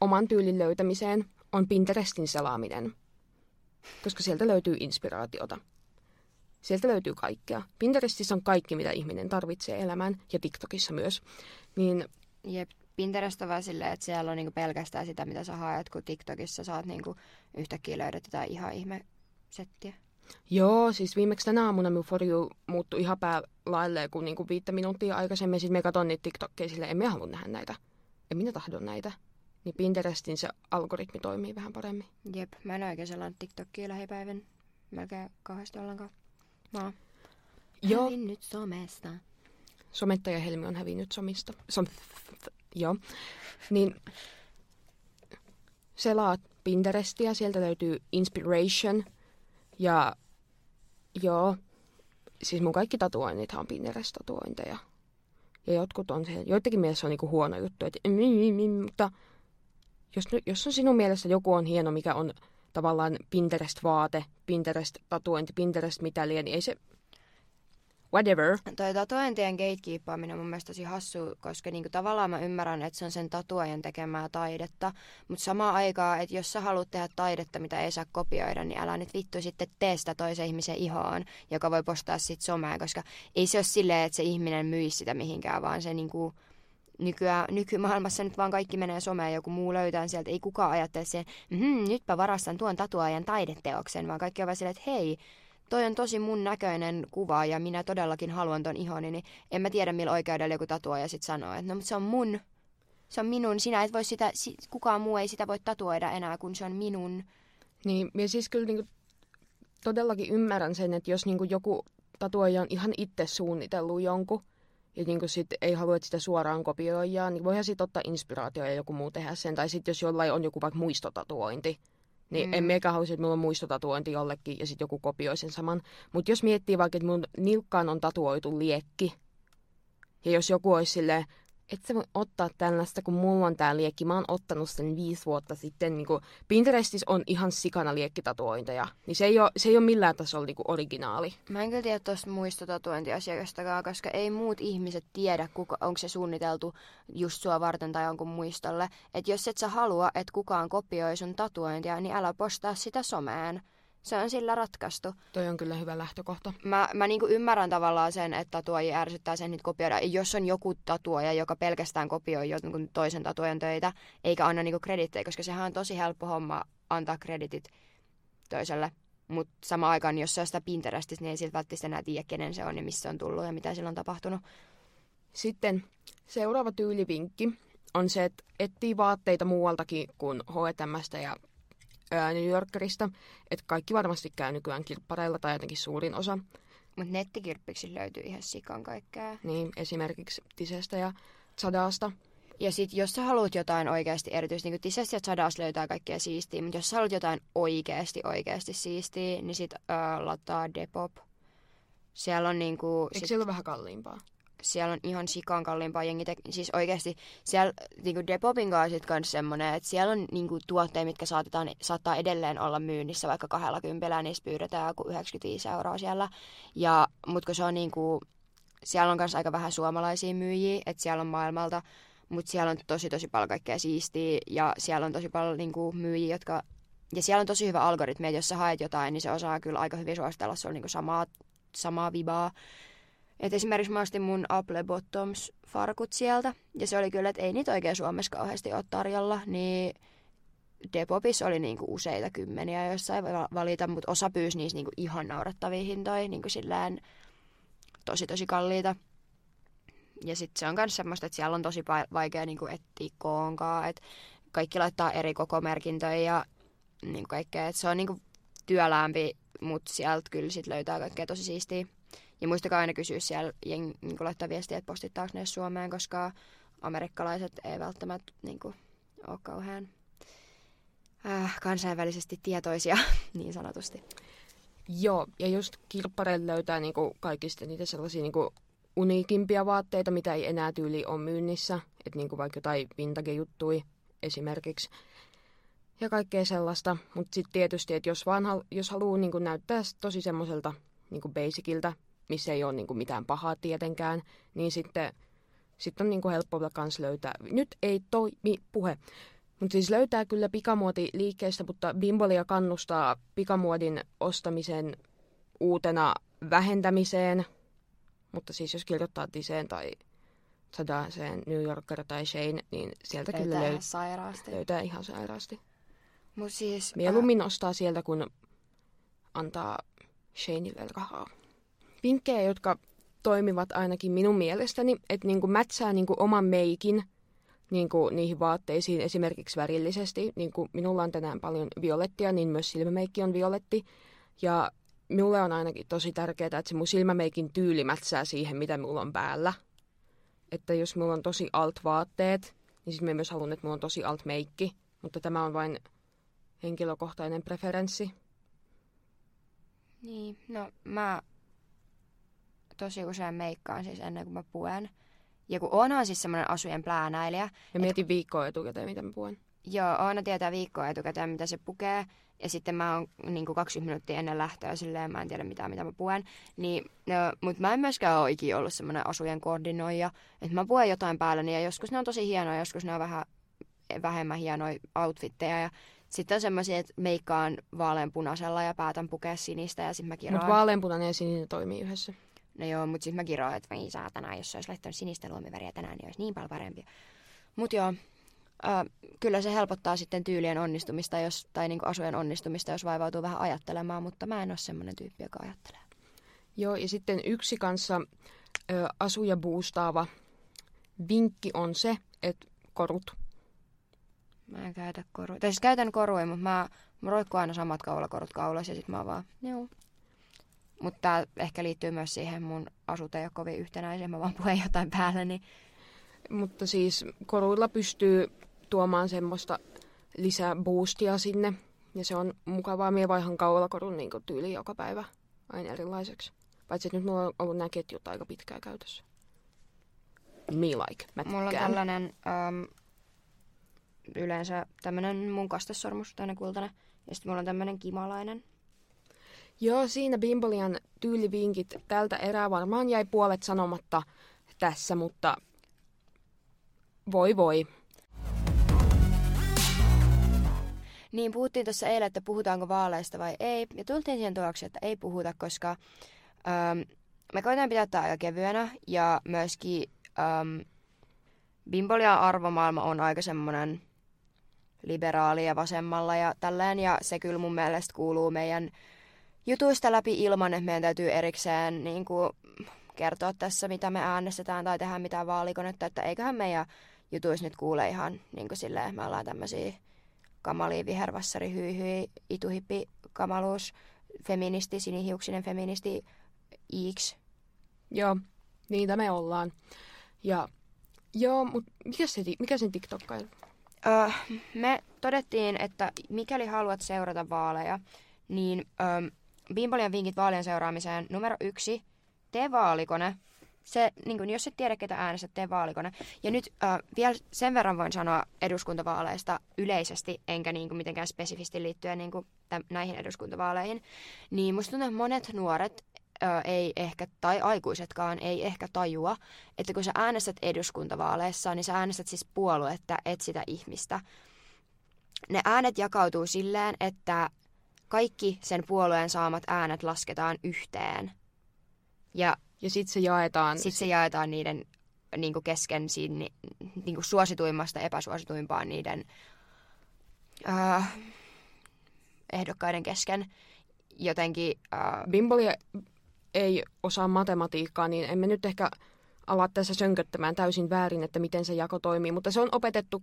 oman tyylin löytämiseen on Pinterestin selaaminen, koska sieltä löytyy inspiraatiota. Sieltä löytyy kaikkea. Pinterestissä on kaikki, mitä ihminen tarvitsee elämään, ja TikTokissa myös. Niin... Jep, Pinterest on vaan silleen, että siellä on niinku pelkästään sitä, mitä sä haet, kun TikTokissa saat niinku yhtäkkiä löydät jotain ihan ihmesettiä. Joo, siis viimeksi tänä aamuna minun For You muuttui ihan päälailleen, kun niinku viittä minuuttia aikaisemmin. Sitten me katsoin niitä TikTokkeja silleen, en minä halua nähdä näitä. En minä tahdo näitä. Niin Pinterestin se algoritmi toimii vähän paremmin. Jep, mä en oikein sellainen TikTokia lähipäivän melkein kauheasti ollenkaan. Mä oon Joo. hävinnyt somesta. Somettaja Helmi on hävinnyt somista. Som... Joo. Niin selaat Pinterestiä, sieltä löytyy inspiration. Ja joo, siis mun kaikki tatuoinnithan on Pinterest-tatuointeja. Ja jotkut on, joitakin mielessä on niinku huono juttu, että mutta... Jos, jos on sinun mielestä joku on hieno, mikä on tavallaan Pinterest-vaate, Pinterest-tatuointi, Pinterest-mitäliä, niin ei se... Whatever. Toi tatuointien gatekeepaaminen on mun mielestä tosi hassu, koska niinku tavallaan mä ymmärrän, että se on sen tatuoijan tekemää taidetta. Mutta samaan aikaan, että jos sä haluat tehdä taidetta, mitä ei saa kopioida, niin älä nyt vittu sitten tee sitä toisen ihmisen ihoon, joka voi postaa sit someen. Koska ei se ole silleen, että se ihminen myisi sitä mihinkään, vaan se niinku... Nykyään, nykymaailmassa nyt vaan kaikki menee someen, joku muu löytää sieltä. Ei kukaan ajattele siihen, mm-hmm, nytpä varastan tuon tatuaajan taideteoksen, vaan kaikki on vaan silleen, että hei, toi on tosi mun näköinen kuva ja minä todellakin haluan ton ihoni, niin en mä tiedä millä oikeudella joku tatuaaja sit sanoo, että no mutta se on mun, se on minun, sinä et voi sitä, kukaan muu ei sitä voi tatuoida enää, kun se on minun. Niin, minä siis kyllä niinku todellakin ymmärrän sen, että jos niinku joku tatuaaja on ihan itse suunnitellut jonkun, ja niin sit ei halua, että sitä suoraan kopioijaa, niin voihan sitten ottaa inspiraatioja ja joku muu tehdä sen. Tai sitten jos jollain on joku vaikka muistotatuointi, Niin mm. en miekä haluaisi, että mulla on muistotatuointi jollekin ja sitten joku kopioi sen saman. Mutta jos miettii vaikka, että mun nilkkaan on tatuoitu liekki. Ja jos joku olisi silleen, et sä voi ottaa tällaista, kun mulla on tää liekki. Mä oon ottanut sen viisi vuotta sitten. Niin kun Pinterestissä on ihan sikana liekkitatuointeja. Niin se ei oo, se ei oo millään tasolla niin kun originaali. Mä en kyllä tiedä tosta muistotatuointiasiakastakaan, koska ei muut ihmiset tiedä, kuka, onko se suunniteltu just sua varten tai jonkun muistolle. Että jos et sä halua, että kukaan kopioi sun tatuointia, niin älä postaa sitä someen. Se on sillä ratkaistu. Toi on kyllä hyvä lähtökohta. Mä, mä niinku ymmärrän tavallaan sen, että tatuoja ärsyttää sen nyt kopioida. Jos on joku tatuoja, joka pelkästään kopioi jonkun toisen tatuojan töitä, eikä anna niinku kredittejä, koska sehän on tosi helppo homma antaa kreditit toiselle. Mutta samaan aikaan, jos se on sitä Pinterestissä, niin ei siltä välttämättä enää tiedä, kenen se on ja missä se on tullut ja mitä sillä on tapahtunut. Sitten seuraava tyylivinkki on se, että etsii vaatteita muualtakin kuin H and M:stä ja New Yorkerista, että kaikki varmasti käy nykyään kirppareilla tai jotenkin suurin osa. Mutta nettikirppiksi löytyy ihan sikan kaikkea. Niin, esimerkiksi Tisestä ja Chadasta. Ja sit jos sä haluat jotain oikeasti erityisesti, niin Tisestä ja Chadasta löytää kaikkea siistiä, mutta jos sä haluat jotain oikeasti oikeasti siistiä, niin sit uh, lataa Depop. Siellä on niinku... Eikö sit... siellä ole vähän kalliimpaa? Siellä on ihan sikaan kalliimpaa jengitä. Siis oikeasti siellä niinku Depopin kanssa sit kans semmonen, että siellä on niinku tuotteja, mitkä saatetaan, saattaa edelleen olla myynnissä vaikka kahdella kympillä, niissä pyydetään joku yhdeksänkymmentäviisi euroa siellä. Ja, mut kun se on niinku, siellä on kans aika vähän suomalaisia myyjiä, että siellä on maailmalta, mut siellä on tosi tosi paljon kaikkea siistiä ja siellä on tosi paljon niinku myyjiä, jotka, ja siellä on tosi hyvä algoritmi, että jos sä haet jotain, niin se osaa kyllä aika hyvin suositella sulla niinku samaa, samaa vibaa. Et esimerkiksi mä ostin mun Apple Bottoms-farkut sieltä, ja se oli kyllä, että ei niitä oikein Suomessa kauheasti ole tarjolla, niin Depopissa oli niinku useita kymmeniä, joissa ei valita, mutta osa pyysi niissä niinku ihan naurattavia hintoja, niinku sillään tosi tosi kalliita. Ja sitten se on myös semmoista, että siellä on tosi vaikea niinku etsiä koonkaan, että kaikki laittaa eri kokomerkintöjä ja niinku kaikkea, että se on niinku työläämpi, mutta sieltä kyllä sit löytää kaikkea tosi siistiä. Ja muistakaa aina kysyä siellä, niin laittaa viestiä, että postittaako ne Suomeen, koska amerikkalaiset ei välttämättä niin kuin, ole kauhean äh, kansainvälisesti tietoisia, niin sanotusti. Joo, ja just kirppareille löytää niin kuin, kaikista niitä sellaisia niin kuin, uniikimpia vaatteita, mitä ei enää tyyli ole myynnissä. Että niin kuin, vaikka jotain vintage-juttui esimerkiksi ja kaikkea sellaista. Mutta sitten tietysti, että jos, vaan, jos haluaa niin kuin, näyttää tosi semmoiselta niin kuin basiciltä, missä ei ole niin kuin mitään pahaa tietenkään, niin sitten sit on niin kuin helppo myös löytää. Nyt ei toimi puhe. Mutta siis löytää kyllä pikamuoti liikkeestä, mutta Bimbolia kannustaa pikamuodin ostamisen uutena vähentämiseen. Mutta siis jos kirjoittaa Tiseen tai Chadaseen, New Yorker tai Shane, niin sieltä löytää kyllä ihan löy- löytää ihan sairaasti. Mut siis, mieluummin äh... ostaa sieltä, kun antaa Shaneille rahaa. Vinkkejä, jotka toimivat ainakin minun mielestäni, että niinku mätsää niinku oman meikin niinku niihin vaatteisiin esimerkiksi värillisesti. Niinku minulla on tänään paljon violettia, niin myös silmämeikki on violetti. Ja minulle on ainakin tosi tärkeää, että se mun silmämeikin tyyli mätsää siihen, mitä minulla on päällä. Että jos minulla on tosi alt vaatteet, niin sitten mä myös haluan, että minulla on tosi alt meikki. Mutta tämä on vain henkilökohtainen preferenssi. Niin, no mä... tosi usein meikkaan siis ennen kuin mä puen. Ja kun Oona on siis semmoinen asujen pläänäilijä. Ja mietin et... viikkoa etukäteen, mitä mä puen. Joo, Oona tietää viikkoa etukäteen, mitä se pukee. Ja sitten mä oon niin kuin kaksikymmentä minuuttia ennen lähtöä silleen, mä en tiedä mitään, mitä mä puen. Niin, no, mutta mä en myöskään ole ikinä ollut semmoinen asujen koordinoija. Että mä puen jotain päällä, niin ja joskus ne on tosi hienoja, joskus ne on vähän vähemmän hienoja outfitteja ja... Sitten on semmoisia, että meikkaan vaaleanpunaisella ja päätän pukea sinistä ja sitten mä kiroan. Mutta vaaleanpunainen ja sininen toimii yhdessä. No joo, mutta sitten mä kiroan, että ei saatana, jos se olisi laittanut sinistä luomiväriä tänään, niin olisi niin paljon parempi. Mutta joo, äh, kyllä se helpottaa sitten tyylien onnistumista jos, tai niinku asujen onnistumista, jos vaivautuu vähän ajattelemaan, mutta mä en ole semmoinen tyyppi, joka ajattelee. Joo, ja sitten yksi kanssa ö, asuja boostaava vinkki on se, että korut. Mä en käytä koruja. Tai siis käytän koruja, mutta mä, mä roikkuu aina samat kaulakorut kaulassa ja sit mä vaan, joo. Mutta tää ehkä liittyy myös siihen, mun asut ei ole kovin yhtenäisiä, mä vaan puen jotain päällä, niin... Mutta siis koruilla pystyy tuomaan semmoista lisää boostia sinne Ja se on mukavaa. Mie vaihan kaulakorun niin kuin tyyli joka päivä aina erilaiseksi. Paitsi nyt mulla on ollut nämä ketjut aika pitkään käytössä. Me like. Mä tykkään. Mulla on tällainen äm, yleensä tämmönen mun kastesormus, tämmönen kultainen. Ja sitten mulla on tämmönen kimalainen. Joo, siinä Bimbolian tyylivinkit tältä erää varmaan jäi puolet sanomatta tässä, mutta voi voi. Niin, puhuttiin tuossa eilen, että puhutaanko vaaleista vai ei. Ja tultiin siihen tulokseen, että ei puhuta, koska äm, me koitetaan pitää tämä aika kevyenä. Ja myöskin äm, Bimbolian arvomaailma on aika semmoinen liberaali ja vasemmalla ja tälleen. Ja se kyllä mun mielestä kuuluu meidän jutuista läpi ilman, että meidän täytyy erikseen niin kuin kertoa tässä, mitä me äänestetään tai tehdään mitään vaalikonetta. Että eiköhän meidän jutuissa nyt kuule ihan niin kuin silleen, me ollaan tämmöisiä kamalia vihervassari, hyi hyi, ituhippi, kamaluus, feministi, sinihiuksinen feministi, iiks. Joo, niitä me ollaan. Ja joo, mutta mikä se, mikä sen TikTokkailu? Öö, me todettiin, että mikäli haluat seurata vaaleja, niin öö, Bimbolian vinkit vaalien seuraamiseen numero yksi, tee vaalikone. Se, niin kun, jos et tiedä, ketä äänestät, tee vaalikone. Ja nyt äh, vielä sen verran voin sanoa eduskuntavaaleista yleisesti, enkä niin kun, mitenkään spesifisti liittyen niin kun, täm, näihin eduskuntavaaleihin. Niin musta tuntuu, että monet nuoret äh, ei ehkä, tai aikuisetkaan ei ehkä tajua, että kun sä äänestät eduskuntavaaleissa, niin sä äänestät siis puoluetta, et sitä ihmistä. Ne äänet jakautuu silleen, että kaikki sen puolueen saamat äänet lasketaan yhteen. Ja Ja sitten se jaetaan. Sitten se jaetaan niiden niinku kesken siinä, niinku suosituimmasta epäsuosituimpaan niiden uh, ehdokkaiden kesken. Jotenkin Uh, Bimbolia ei osaa matematiikkaa, niin emme nyt ehkä ala tässä sönköttämään täysin väärin, että miten se jako toimii. Mutta se on opetettu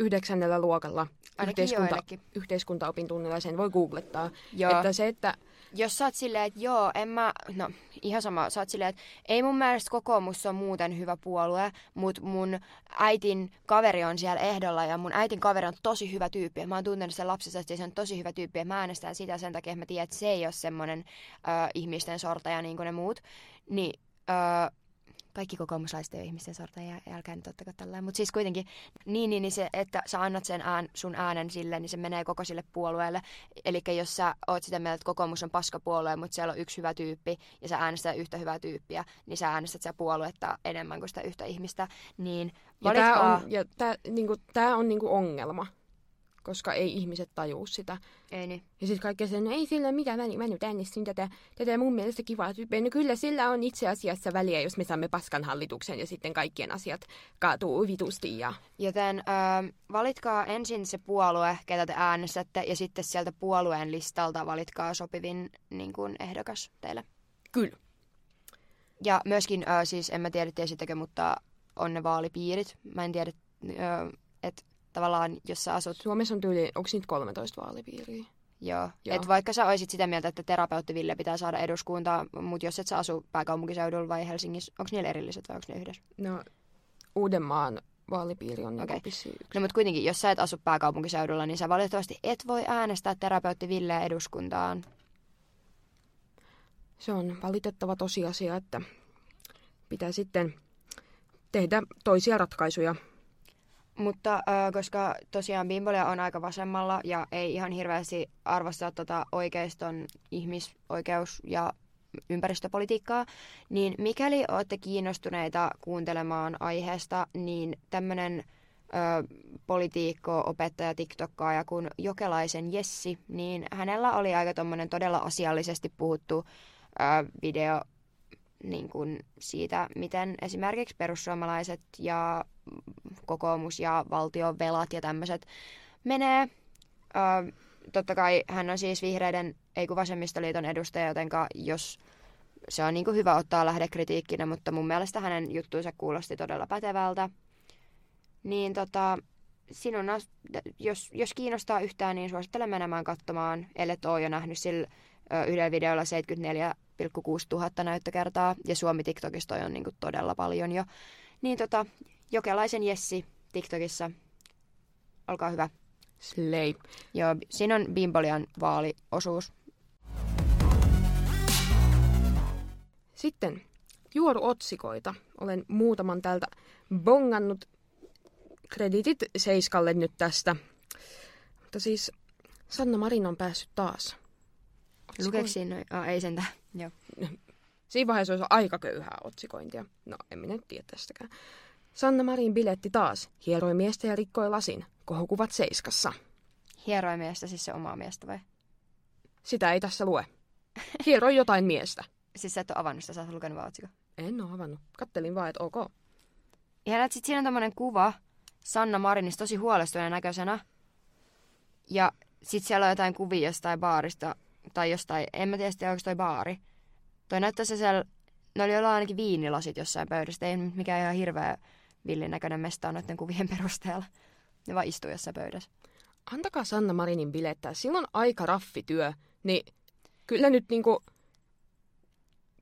yhdeksännellä luokalla yhteiskunta, yhteiskuntaopintunnilla. Sen voi googlettaa. Joo. Että se, että jos sä oot silleen, että joo, en mä, no ihan sama, sä oot silleen, että ei mun mielestä kokoomus on muuten hyvä puolue, mutta mun äitin kaveri on siellä ehdolla ja mun äitin kaveri on tosi hyvä tyyppi. Ja mä oon tuntenut sen lapsesta, että se on tosi hyvä tyyppi ja mä äänestän sitä sen takia, että mä tiedän, että se ei ole semmoinen äh, ihmisten sortaja niin kuin ne muut. Niin, äh, kaikki kokoomuslaiset ei ole ihmisten sortajia, älkää nyt ottakaa tällainen. Mutta siis kuitenkin, niin, niin, niin se, että sä annat sen ään, sun äänen sille, niin se menee koko sille puolueelle. Eli jos sä oot sitä mieltä, että kokoomus on paskapuolue, mutta siellä on yksi hyvä tyyppi, ja sä äänestät yhtä hyvää tyyppiä, niin sä äänestät sitä puoluetta enemmän kuin sitä yhtä ihmistä. Niin valitkaa. Ja tämä on, niinku, on niinku ongelma, koska ei ihmiset tajuu sitä. Ei niin. Ja sitten kaikki sanoo, ei sillä ole mitään väliä, mä nyt äänestin tätä, tätä mun mielestä kivaa tyyppiä. No kyllä sillä on itse asiassa väliä, jos me saamme paskan hallituksen ja sitten kaikkien asiat kaatuu vitusti. Ja joten äh, valitkaa ensin se puolue, ketä te äänestätte, ja sitten sieltä puolueen listalta valitkaa sopivin niin kuin ehdokas teille. Kyllä. Ja myöskin, äh, siis en mä tiedä tiesittekö, mutta on ne vaalipiirit. Mä en tiedä, äh, että tavallaan, jos sä asut Suomessa on tyyli, onko niitä kolmetoista vaalipiiriä? Joo. Joo. Et vaikka sä oisit sitä mieltä, että terapeutti Ville pitää saada eduskuntaan, mutta jos et sä asu pääkaupunkiseudulla vai Helsingissä, onko niillä erilliset vai onko ne yhdessä? No, Uudenmaan vaalipiiri on okay. Niin no, mutta kuitenkin, jos sä et asu pääkaupunkiseudulla, niin sä valitettavasti et voi äänestää terapeutti Villeä eduskuntaan. Se on valitettava tosiasia, että pitää sitten tehdä toisia ratkaisuja. Mutta äh, koska tosiaan Bimbolia on aika vasemmalla ja ei ihan hirveästi arvostaa tota oikeiston ihmisoikeus- ja ympäristöpolitiikkaa, niin mikäli olette kiinnostuneita kuuntelemaan aiheesta, niin tämmöinen äh, politiikko, opettaja, tiktokkaaja kuin Jokelaisen Jessi, niin hänellä oli aika tommoinen todella asiallisesti puhuttu äh, video niin kuin siitä, miten esimerkiksi perussuomalaiset ja kokoomus ja valtion velat ja tämmöiset menee. Ö, totta kai hän on siis vihreiden, ei kun vasemmistoliiton edustaja, jotenka jos se on niin kuin hyvä ottaa lähdekritiikkinä, mutta mun mielestä hänen juttuunsa kuulosti todella pätevältä. Niin tota, sinun, jos, jos kiinnostaa yhtään, niin suosittelen menemään katsomaan, ellet ole jo nähnyt sillä yhdellä videolla seitsemänkymmentäneljä pilkku kuusi tuhatta näyttökertaa, ja Suomi TikTokissa toi on niin kuin todella paljon jo. Niin tota, Jokelaisen Jessi TikTokissa, olkaa hyvä, Slay. Joo, siinä on Bimbolian vaaliosuus. Sitten juoruotsikoita. Olen muutaman tältä bongannut. Kreditit Seiskalle nyt tästä. Mutta siis Sanna Marin on päässyt taas. Lukeeko siinä? Oh, ei sentään. Joo. Siinä vaiheessa olisi aika köyhää otsikointia. No, en minä tiedä tästäkään. Sanna Marin biletti taas. Hieroi miestä ja rikkoi lasin. Kohokuvat Seiskassa. Hieroi miestä, siis se omaa miestä vai? Sitä ei tässä lue. Hieroi jotain miestä. Siis sä et ole avannut sitä, sä oot lukenut vaan otsikon. En ole avannut. Kattelin vaan, että ok. Ja näet, sit siinä on tommonen kuva Sanna Marinista tosi huolestuneen näköisenä. Ja sit siellä on jotain kuvia jostain baarista. Tai jostain, en mä tiedä, onko toi baari. Toi näyttäisi siellä, ne oli jollain ainakin viinilasit jossain pöydästä. Ei mikään ihan hirveä villin näköinen mesta on noiden kuvien perusteella. Ne vaan istuu jossain pöydässä. Antakaa Sanna Marinin bilettää. Sillä on aika raffityö. Niin kyllä nyt niinku...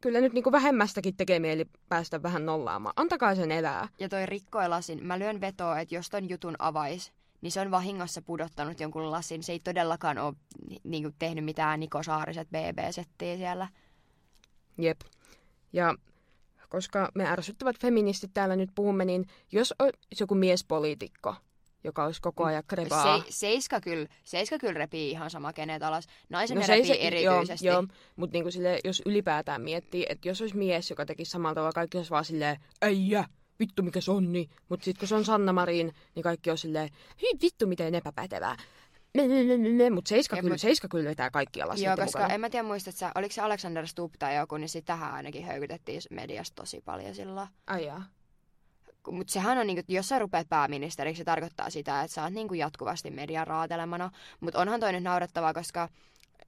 Kyllä nyt niinku vähemmästäkin tekee mieli päästä vähän nollaamaan. Antakaa sen elää. Ja toi rikkoi lasin. Mä lyön vetoa, että jos ton jutun avais, niin se on vahingossa pudottanut jonkun lasin. Se ei todellakaan ole niinku tehnyt mitään Niko Saariset B B-settiä siellä. Jep. Ja koska me ärsyttävät feministit täällä nyt puhumme, niin jos olisi joku miespoliitikko, joka olisi koko ajan krevaa. Se, seiska, kyllä, seiska kyllä repii ihan sama kenet alas. Naisen no ne repii erityisesti. Joo, joo. Mutta niinku jos ylipäätään miettii, että jos olisi mies, joka tekisi samalla tavalla, kaikki olisi vaan silleen, äijä, vittu mikä se on niin. Mutta sitten kun se on Sanna Marin, niin kaikki on silleen, hyi vittu miten epäpätevää. Mutta seiska, mut, seiska kyllä vetää kaikki alas. Joo, koska mukana. En mä tiedä muista, että sä, oliko se Alexander Stubb tai joku, niin sit tähän ainakin höykytettiin mediassa tosi paljon silloin. Ai jaa. Mutta sehän on, niinku, jos sä rupeat pääministeriksi, se tarkoittaa sitä, että sä oot niinku jatkuvasti median raatelemana. Mutta onhan toi nyt naurettavaa, koska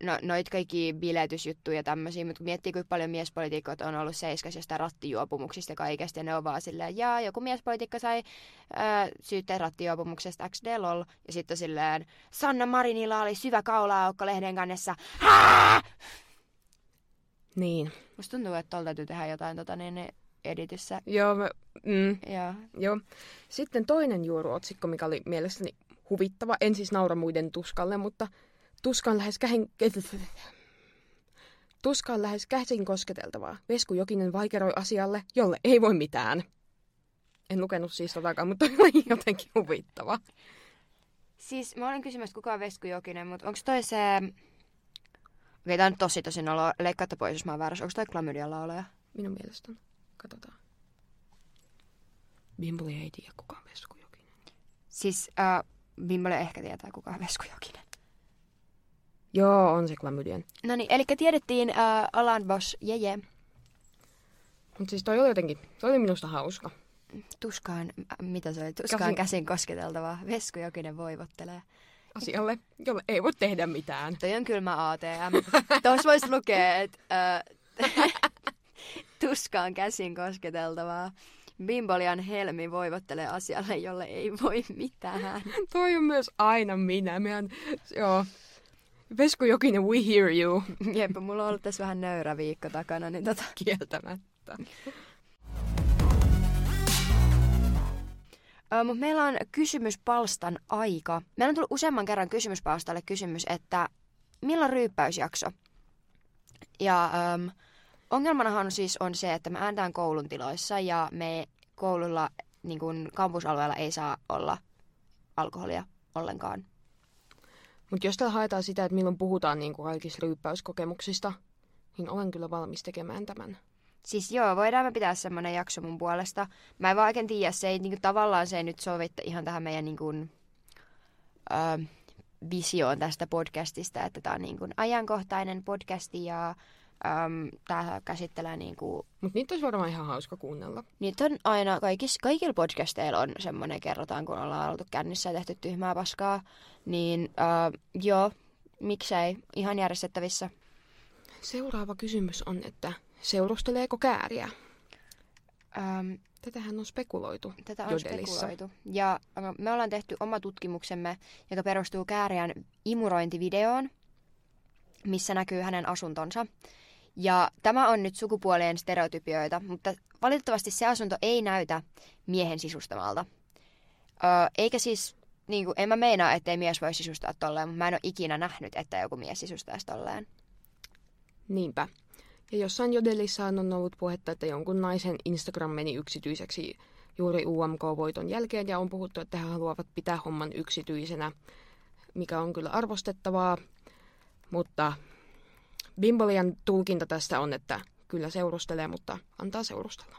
no, noit kaikki biletysjuttuja ja tämmöisiä, mutta kun miettii, kuinka paljon miespolitiikot on ollut seiskas jostain rattijuopumuksista ja kaikesta, ja ne on vaan silleen, jaa, joku miespolitiikka sai ää, syytteen rattijuopumuksesta X D lol, ja sitten silleen, Sanna Marinilla oli syvä kaula-aukko lehden kannessa. Haa! Niin. Musta tuntuu, että tuolla täytyy tehdä jotain tota, niin editissä. Joo, mä... Mm. Yeah. Joo. Sitten toinen juoruotsikko, mikä oli mielestäni huvittava. En siis naura muiden tuskalle, mutta tuskaan lähes käsin... Tuskaan lähes käsin kosketeltavaa. Vesku Jokinen vaikeroi asialle, jolle ei voi mitään. En lukenut siis totakaan, mutta oli jotenkin huvittava. Siis mä olin kysymässä, kuka on Vesku Jokinen, mutta onko toi se... Okei, tää on tosi tosi noloa. Leikkaatte pois, jos mä oon väärässä. Onko toi klamydian laulaja? Minun mielestäni. Katsotaan. Bimboli ei tiedä, kuka on Vesku Jokinen. Siis uh, Bimboli ehkä tietää, kuka on Vesku Jokinen. Joo, on se klamydian. No niin, eli tiedettiin uh, Alan Boss, jeje. Yeah, yeah. Mutta siis toi oli jotenkin, toi oli minusta hauska. Tuskaan, äh, mitä se oli? Tuskaan käsin, käsin kosketeltavaa. Vesku Jokinen voivottelee. Asialle, jolle ei voi tehdä mitään. Toi on kylmä A T M. Tuossa voisi lukea, että uh, tuskaan käsin kosketeltavaa. Bimbolian Helmi voivottelee asialle, jolle ei voi mitään. Toi on myös aina minä. Mehän, joo. Vesku Jokinen, we hear you. Jep, mulla on ollut tässä vähän nöyrä viikko takana, niin tota kieltämättä. uh, mut meillä on kysymyspalstan aika. Meillä on tullut useamman kerran kysymyspalstalle kysymys, että milloin ryyppäysjakso? Ja... Um, Ongelmanahan siis on se, että me äänetään koulun tiloissa ja me koululla, niin kuin kampusalueella, ei saa olla alkoholia ollenkaan. Mutta jos täällä haetaan sitä, että milloin puhutaan niin kuin kaikista ryyppäyskokemuksista, niin olen kyllä valmis tekemään tämän. Siis joo, voidaan me pitää semmoinen jakso mun puolesta. Mä en vaan oikein tiedä, se ei, niin kuin, tavallaan se ei nyt sovi ihan tähän meidän niin kuin, ö, visioon tästä podcastista, että tää on niin kuin ajankohtainen podcasti ja... Öm, tää käsittelee niinku... Mut niitä olisi varmaan ihan hauska kuunnella. Niitä on aina, kaikis, kaikilla podcasteilla on semmoinen, kerrotaan kun ollaan oltu kännissä ja tehty tyhmää paskaa. Niin öö, joo, miksei, ihan järjestettävissä. Seuraava kysymys on, että seurusteleeko kääriä? Öm, Tätähän on spekuloitu Tätä on Jodelissa. spekuloitu. Ja me ollaan tehty oma tutkimuksemme, joka perustuu kääriän imurointivideoon, missä näkyy hänen asuntonsa. Ja tämä on nyt sukupuolien stereotypioita, mutta valitettavasti se asunto ei näytä miehen sisustamalta. Öö, eikä siis niinku, en mä meinaa, ettei mies voi sisustaa tolleen, mutta mä en ole ikinä nähnyt, että joku mies sisustaisi tolleen. Niinpä. Ja jossain jodelissaan on ollut puhetta, että jonkun naisen Instagram meni yksityiseksi juuri U M K-voiton jälkeen, ja on puhuttu, että he haluavat pitää homman yksityisenä, mikä on kyllä arvostettavaa, mutta Bimbolian tulkinta tästä on, että kyllä seurustelee, mutta antaa seurustella.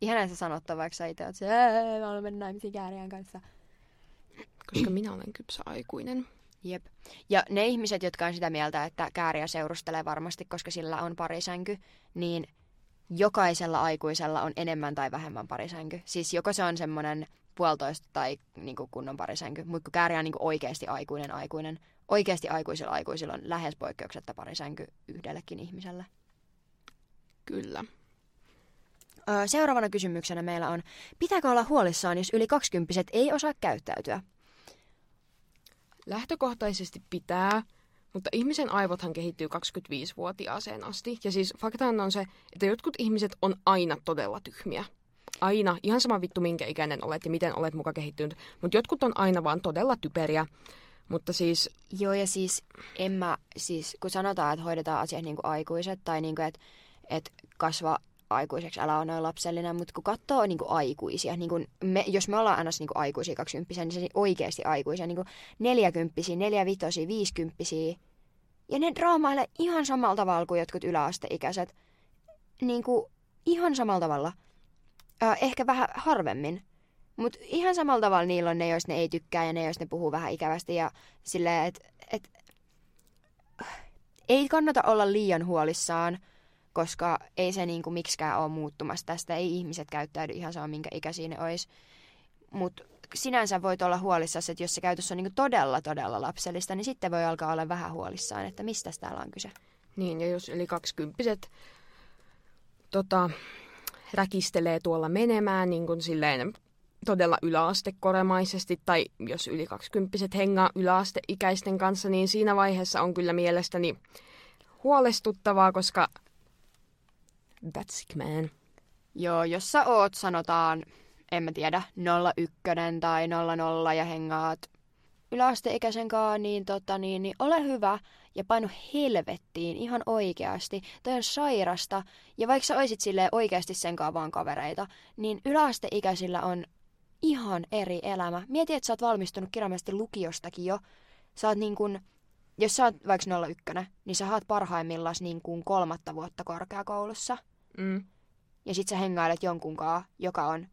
Ihanaa sä sanottaa, vaikka sä itse oot se, mä olen mennyt naimisiin kääriän kanssa. Koska minä olen kypsä aikuinen. Jep. Ja ne ihmiset, jotka on sitä mieltä, että kääriä seurustelee varmasti, koska sillä on parisänky, niin jokaisella aikuisella on enemmän tai vähemmän parisänky. Siis joko se on semmoinen puolitoista tai niinku kunnon parisänky, mutta kun kääriä on niinku oikeasti aikuinen aikuinen, oikeasti aikuisilla aikuisilla on lähes poikkeuksetta parisänky yhdellekin ihmiselle. Kyllä. Seuraavana kysymyksenä meillä on, pitääkö olla huolissaan, jos yli kaksikymppiset ei osaa käyttäytyä? Lähtökohtaisesti pitää, mutta ihmisen aivothan kehittyy kaksikymmentäviisivuotiaaseen asti. Ja siis faktaan on se, että jotkut ihmiset on aina todella tyhmiä. Aina. Ihan sama vittu, minkä ikäinen olet ja miten olet muka kehittynyt. Mutta jotkut on aina vaan todella typeriä. Mutta siis... Joo, ja siis, en mä, siis kun sanotaan, että hoidetaan asiat niin kuin aikuiset tai niin kuin, että et kasva... aikuiseksi, älä ole noin lapsellinen, mutta kun katsoo niin kuin aikuisia, niin kuin me, jos me ollaan aina niin kuin aikuisia kaksikymppisiä, niin se oikeasti aikuisia, niin kuin neljäkymppisiä, neljävitosia, viisikymppisiä, ja ne draamailee ihan samalla tavalla kuin jotkut yläasteikäiset, niin kuin ihan samalla tavalla, äh, ehkä vähän harvemmin, mutta ihan samalla tavalla niillä on ne, jos ne ei tykkää ja ne, jos ne puhuu vähän ikävästi ja silleen, että et, ei kannata olla liian huolissaan, koska ei se niinku miksikään ole muuttumassa tästä. Ei ihmiset käyttäydy ihan saa, minkä ikäisiä ne olisi. Mutta sinänsä voit olla huolissasi, että jos se käytös on niinku todella, todella lapsellista, niin sitten voi alkaa olla vähän huolissaan, että mistä täällä on kyse. Niin, ja jos yli kaksikymppiset tota, räkistelee tuolla menemään niin kun silleen todella yläastekoremaisesti, tai jos yli kaksikymppiset hengaa yläasteikäisten kanssa, niin siinä vaiheessa on kyllä mielestäni huolestuttavaa, koska... That's it, man. Joo, jos sä oot, sanotaan, en mä tiedä, nolla yksi tai nolla nolla ja hengaat yläasteikäisen kanssa, niin, tota, niin, niin ole hyvä ja painu helvettiin ihan oikeasti. Toi on sairasta. Ja vaikka sä oisit silleen oikeasti senkaan vaan kavereita, niin yläasteikäisillä on ihan eri elämä. Mieti, että sä oot valmistunut kirjallisesti lukiostakin jo. Sä oot niin kun, jos sä oot vaikka nolla yksi, niin sä haat parhaimmillaan niin kuin kolmatta vuotta korkeakoulussa. Mm. Ja sit sä hengailet jonkunkaan, joka on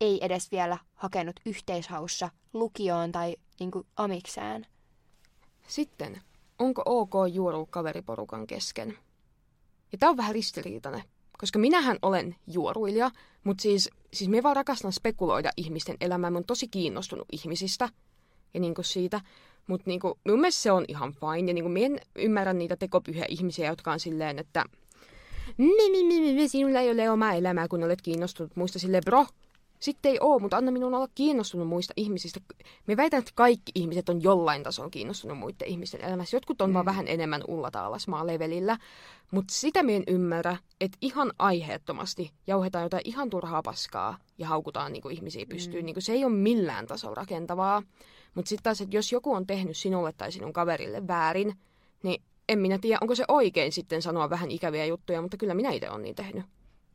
ei edes vielä hakenut yhteishaussa lukioon tai niin kuin amikseen. Sitten, onko ok juoru kaveriporukan kesken? Ja tää on vähän ristiriitainen, koska minähän olen juoruilija, mutta siis, siis me vaan rakastan spekuloida ihmisten elämää. Mä oon tosi kiinnostunut ihmisistä ja niin kuin siitä. Mutta niinku, mun mielestä se on ihan fine. Ja niinku, mä en ymmärrä niitä tekopyhiä ihmisiä, jotka on silleen, että sinulla ei ole omaa elämää, kun olet kiinnostunut muista. Silleen, bro, sitten ei oo, mutta anna minun olla kiinnostunut muista ihmisistä. Mä väitän, että kaikki ihmiset on jollain tasolla kiinnostunut muiden ihmisten elämässä. Jotkut on mm. vaan vähän enemmän ullata alas maalevelillä. Mutta sitä mä en ymmärrä, että ihan aiheettomasti jauhetaan jotain ihan turhaa paskaa ja haukutaan niinku, ihmisiä pystyyn. Mm. Niinku, se ei ole millään tasolla rakentavaa. Mutta sitten taas, että jos joku on tehnyt sinulle tai sinun kaverille väärin, niin en minä tiedä, onko se oikein sitten sanoa vähän ikäviä juttuja, mutta kyllä minä itse olen niin tehnyt.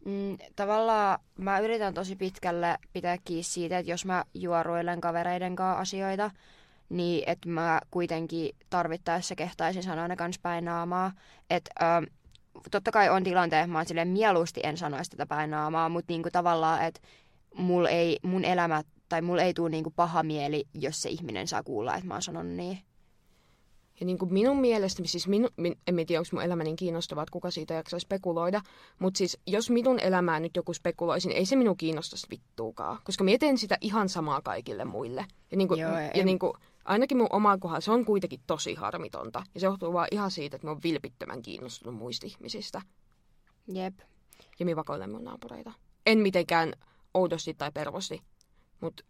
Mm, tavallaan mä yritän tosi pitkälle pitää kiinni siitä, että jos mä juoruilen kavereiden kanssa asioita, niin että mä kuitenkin tarvittaessa kehtaisin sanoa ne kanssa päin naamaa. Että ähm, totta kai on tilanteet, että mä oon silleen mieluusti en sanoisi tätä päin naamaa, mutta niinku tavallaan, että mul ei, mun elämä... Tai mulla ei tule niinku paha mieli, jos se ihminen saa kuulla, että mä oon sanonut niin. Ja niinku minun mielestä, siis minu, min, en tiedä, onko mun elämä niin kiinnostavaa, että kuka siitä jaksaa spekuloida. Mutta siis, jos minun elämää nyt joku spekuloisi, niin ei se minua kiinnostaisi vittuukaan. Koska mä teen sitä ihan samaa kaikille muille. Ja, niinku, Joo, ja en... niinku, ainakin mun omaa kohdalla se on kuitenkin tosi harmitonta. Ja se johtuu vaan ihan siitä, että mä oon vilpittömän kiinnostunut muista ihmisistä. Jep. Ja mä vakoilen mun naapureita. En mitenkään oudosti tai pervosti. Mutta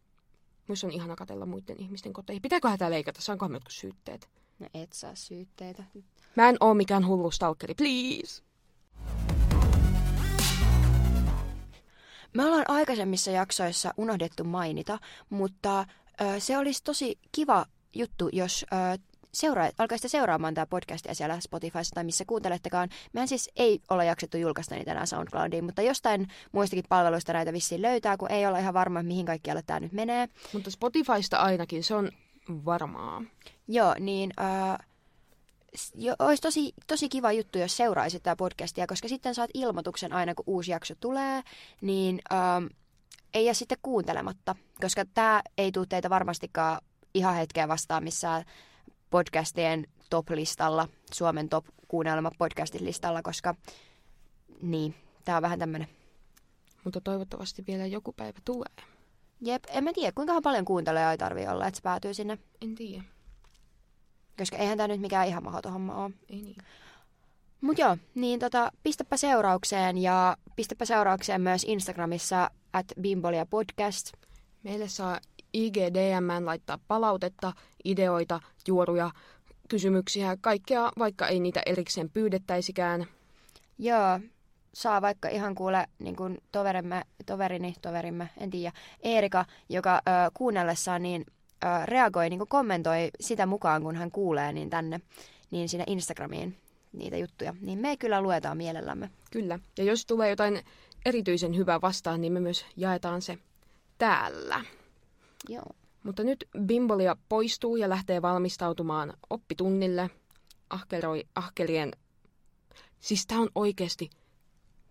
musta on ihana katsella muiden ihmisten koteja. Pitääköhän tää leikata? Saankohan me jotkut syytteet? No et saa syytteitä. Mä en oo mikään hullu stalkeri, please! Me ollaan aikaisemmissa jaksoissa unohdettu mainita, mutta Se olisi tosi kiva juttu, jos seura- alkaisitte seuraamaan tämä podcastia siellä Spotifyssa tai missä kuuntelettekaan. Mehän siis ei ole jaksettu julkaista niitä enää SoundCloudiin, mutta jostain muistakin palveluista näitä vissiin löytää, kun ei olla ihan varma, mihin kaikkialle tämä nyt menee. Mutta Spotifysta ainakin, se on varmaa. Joo, niin... Äh, Jo, olisi tosi, tosi kiva juttu, jos seuraisit tätä podcastia, koska sitten saat ilmoituksen aina, kun uusi jakso tulee, niin ähm, ei jää sitten kuuntelematta, koska tämä ei tule teitä varmastikaan ihan hetkeä vastaan missään podcastien top-listalla, Suomen top-kuunnelma podcastin listalla, koska niin, tämä on vähän tämmöinen. Mutta toivottavasti vielä joku päivä tulee. Jep, en mä tiedä, kuinkahan paljon kuuntelijoita ei tarvitse olla, että se päätyy sinne. En tiedä. Koska eihän tämä nyt mikään ihan mahdoton homma ole. Ei niin. Mut joo, niin tota, pistäpä seuraukseen ja pistäpä seuraukseen myös Instagramissa at Bimbolia podcast. Meille saa I G D M:ään laittaa palautetta, ideoita, juoruja, kysymyksiä, kaikkea, vaikka ei niitä erikseen pyydettäisikään. Joo, saa vaikka ihan kuule niin kuin toverimme, toverini, toverimme, en tiedä, Erika, joka ö, kuunnellessaan niin... reagoi, niin kuin kommentoi sitä mukaan, kun hän kuulee, niin tänne, niin sinne Instagramiin niitä juttuja. Niin me kyllä luetaan mielellämme. Kyllä. Ja jos tulee jotain erityisen hyvää vastaan, niin me myös jaetaan se täällä. Joo. Mutta nyt Bimbolia poistuu ja lähtee valmistautumaan oppitunnille. Ahkeroi ahkerien... Siis tää on oikeesti...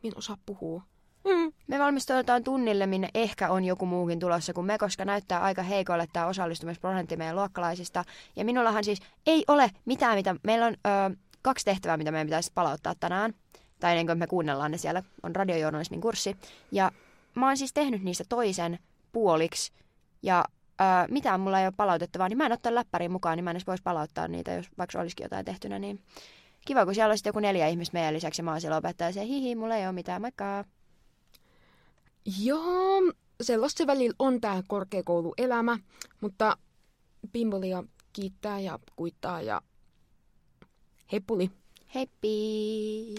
Minä osaa puhua. Mm. Me valmistaudutaan tunnille, minne ehkä on joku muukin tulossa kuin me, koska näyttää aika heikolle tämä osallistumisprosentti meidän luokkalaisista. Ja minullahan siis ei ole mitään, mitä... Meillä on ö, kaksi tehtävää, mitä meidän pitäisi palauttaa tänään. Tai ennen kuin me kuunnellaan ne siellä, on radiojournalismin kurssi. Ja mä oon siis tehnyt niistä toisen puoliksi. Ja ö, mitään mulla ei ole palautettavaa, niin mä en ottaa läppäriin mukaan, niin mä en edes voisi palauttaa niitä, jos vaikka olisikin jotain tehtynä. Niin kiva, kun siellä on sitten joku neljä ihmistä meidän lisäksi, ja mä oon siellä opettaja, ja se, hihi, mulla ei ole mitään, moikkaa. Joo, sellaista välillä on tämä korkeakouluelämä, mutta Bimbolia kiittää ja kuittaa ja heppuli. Heppi!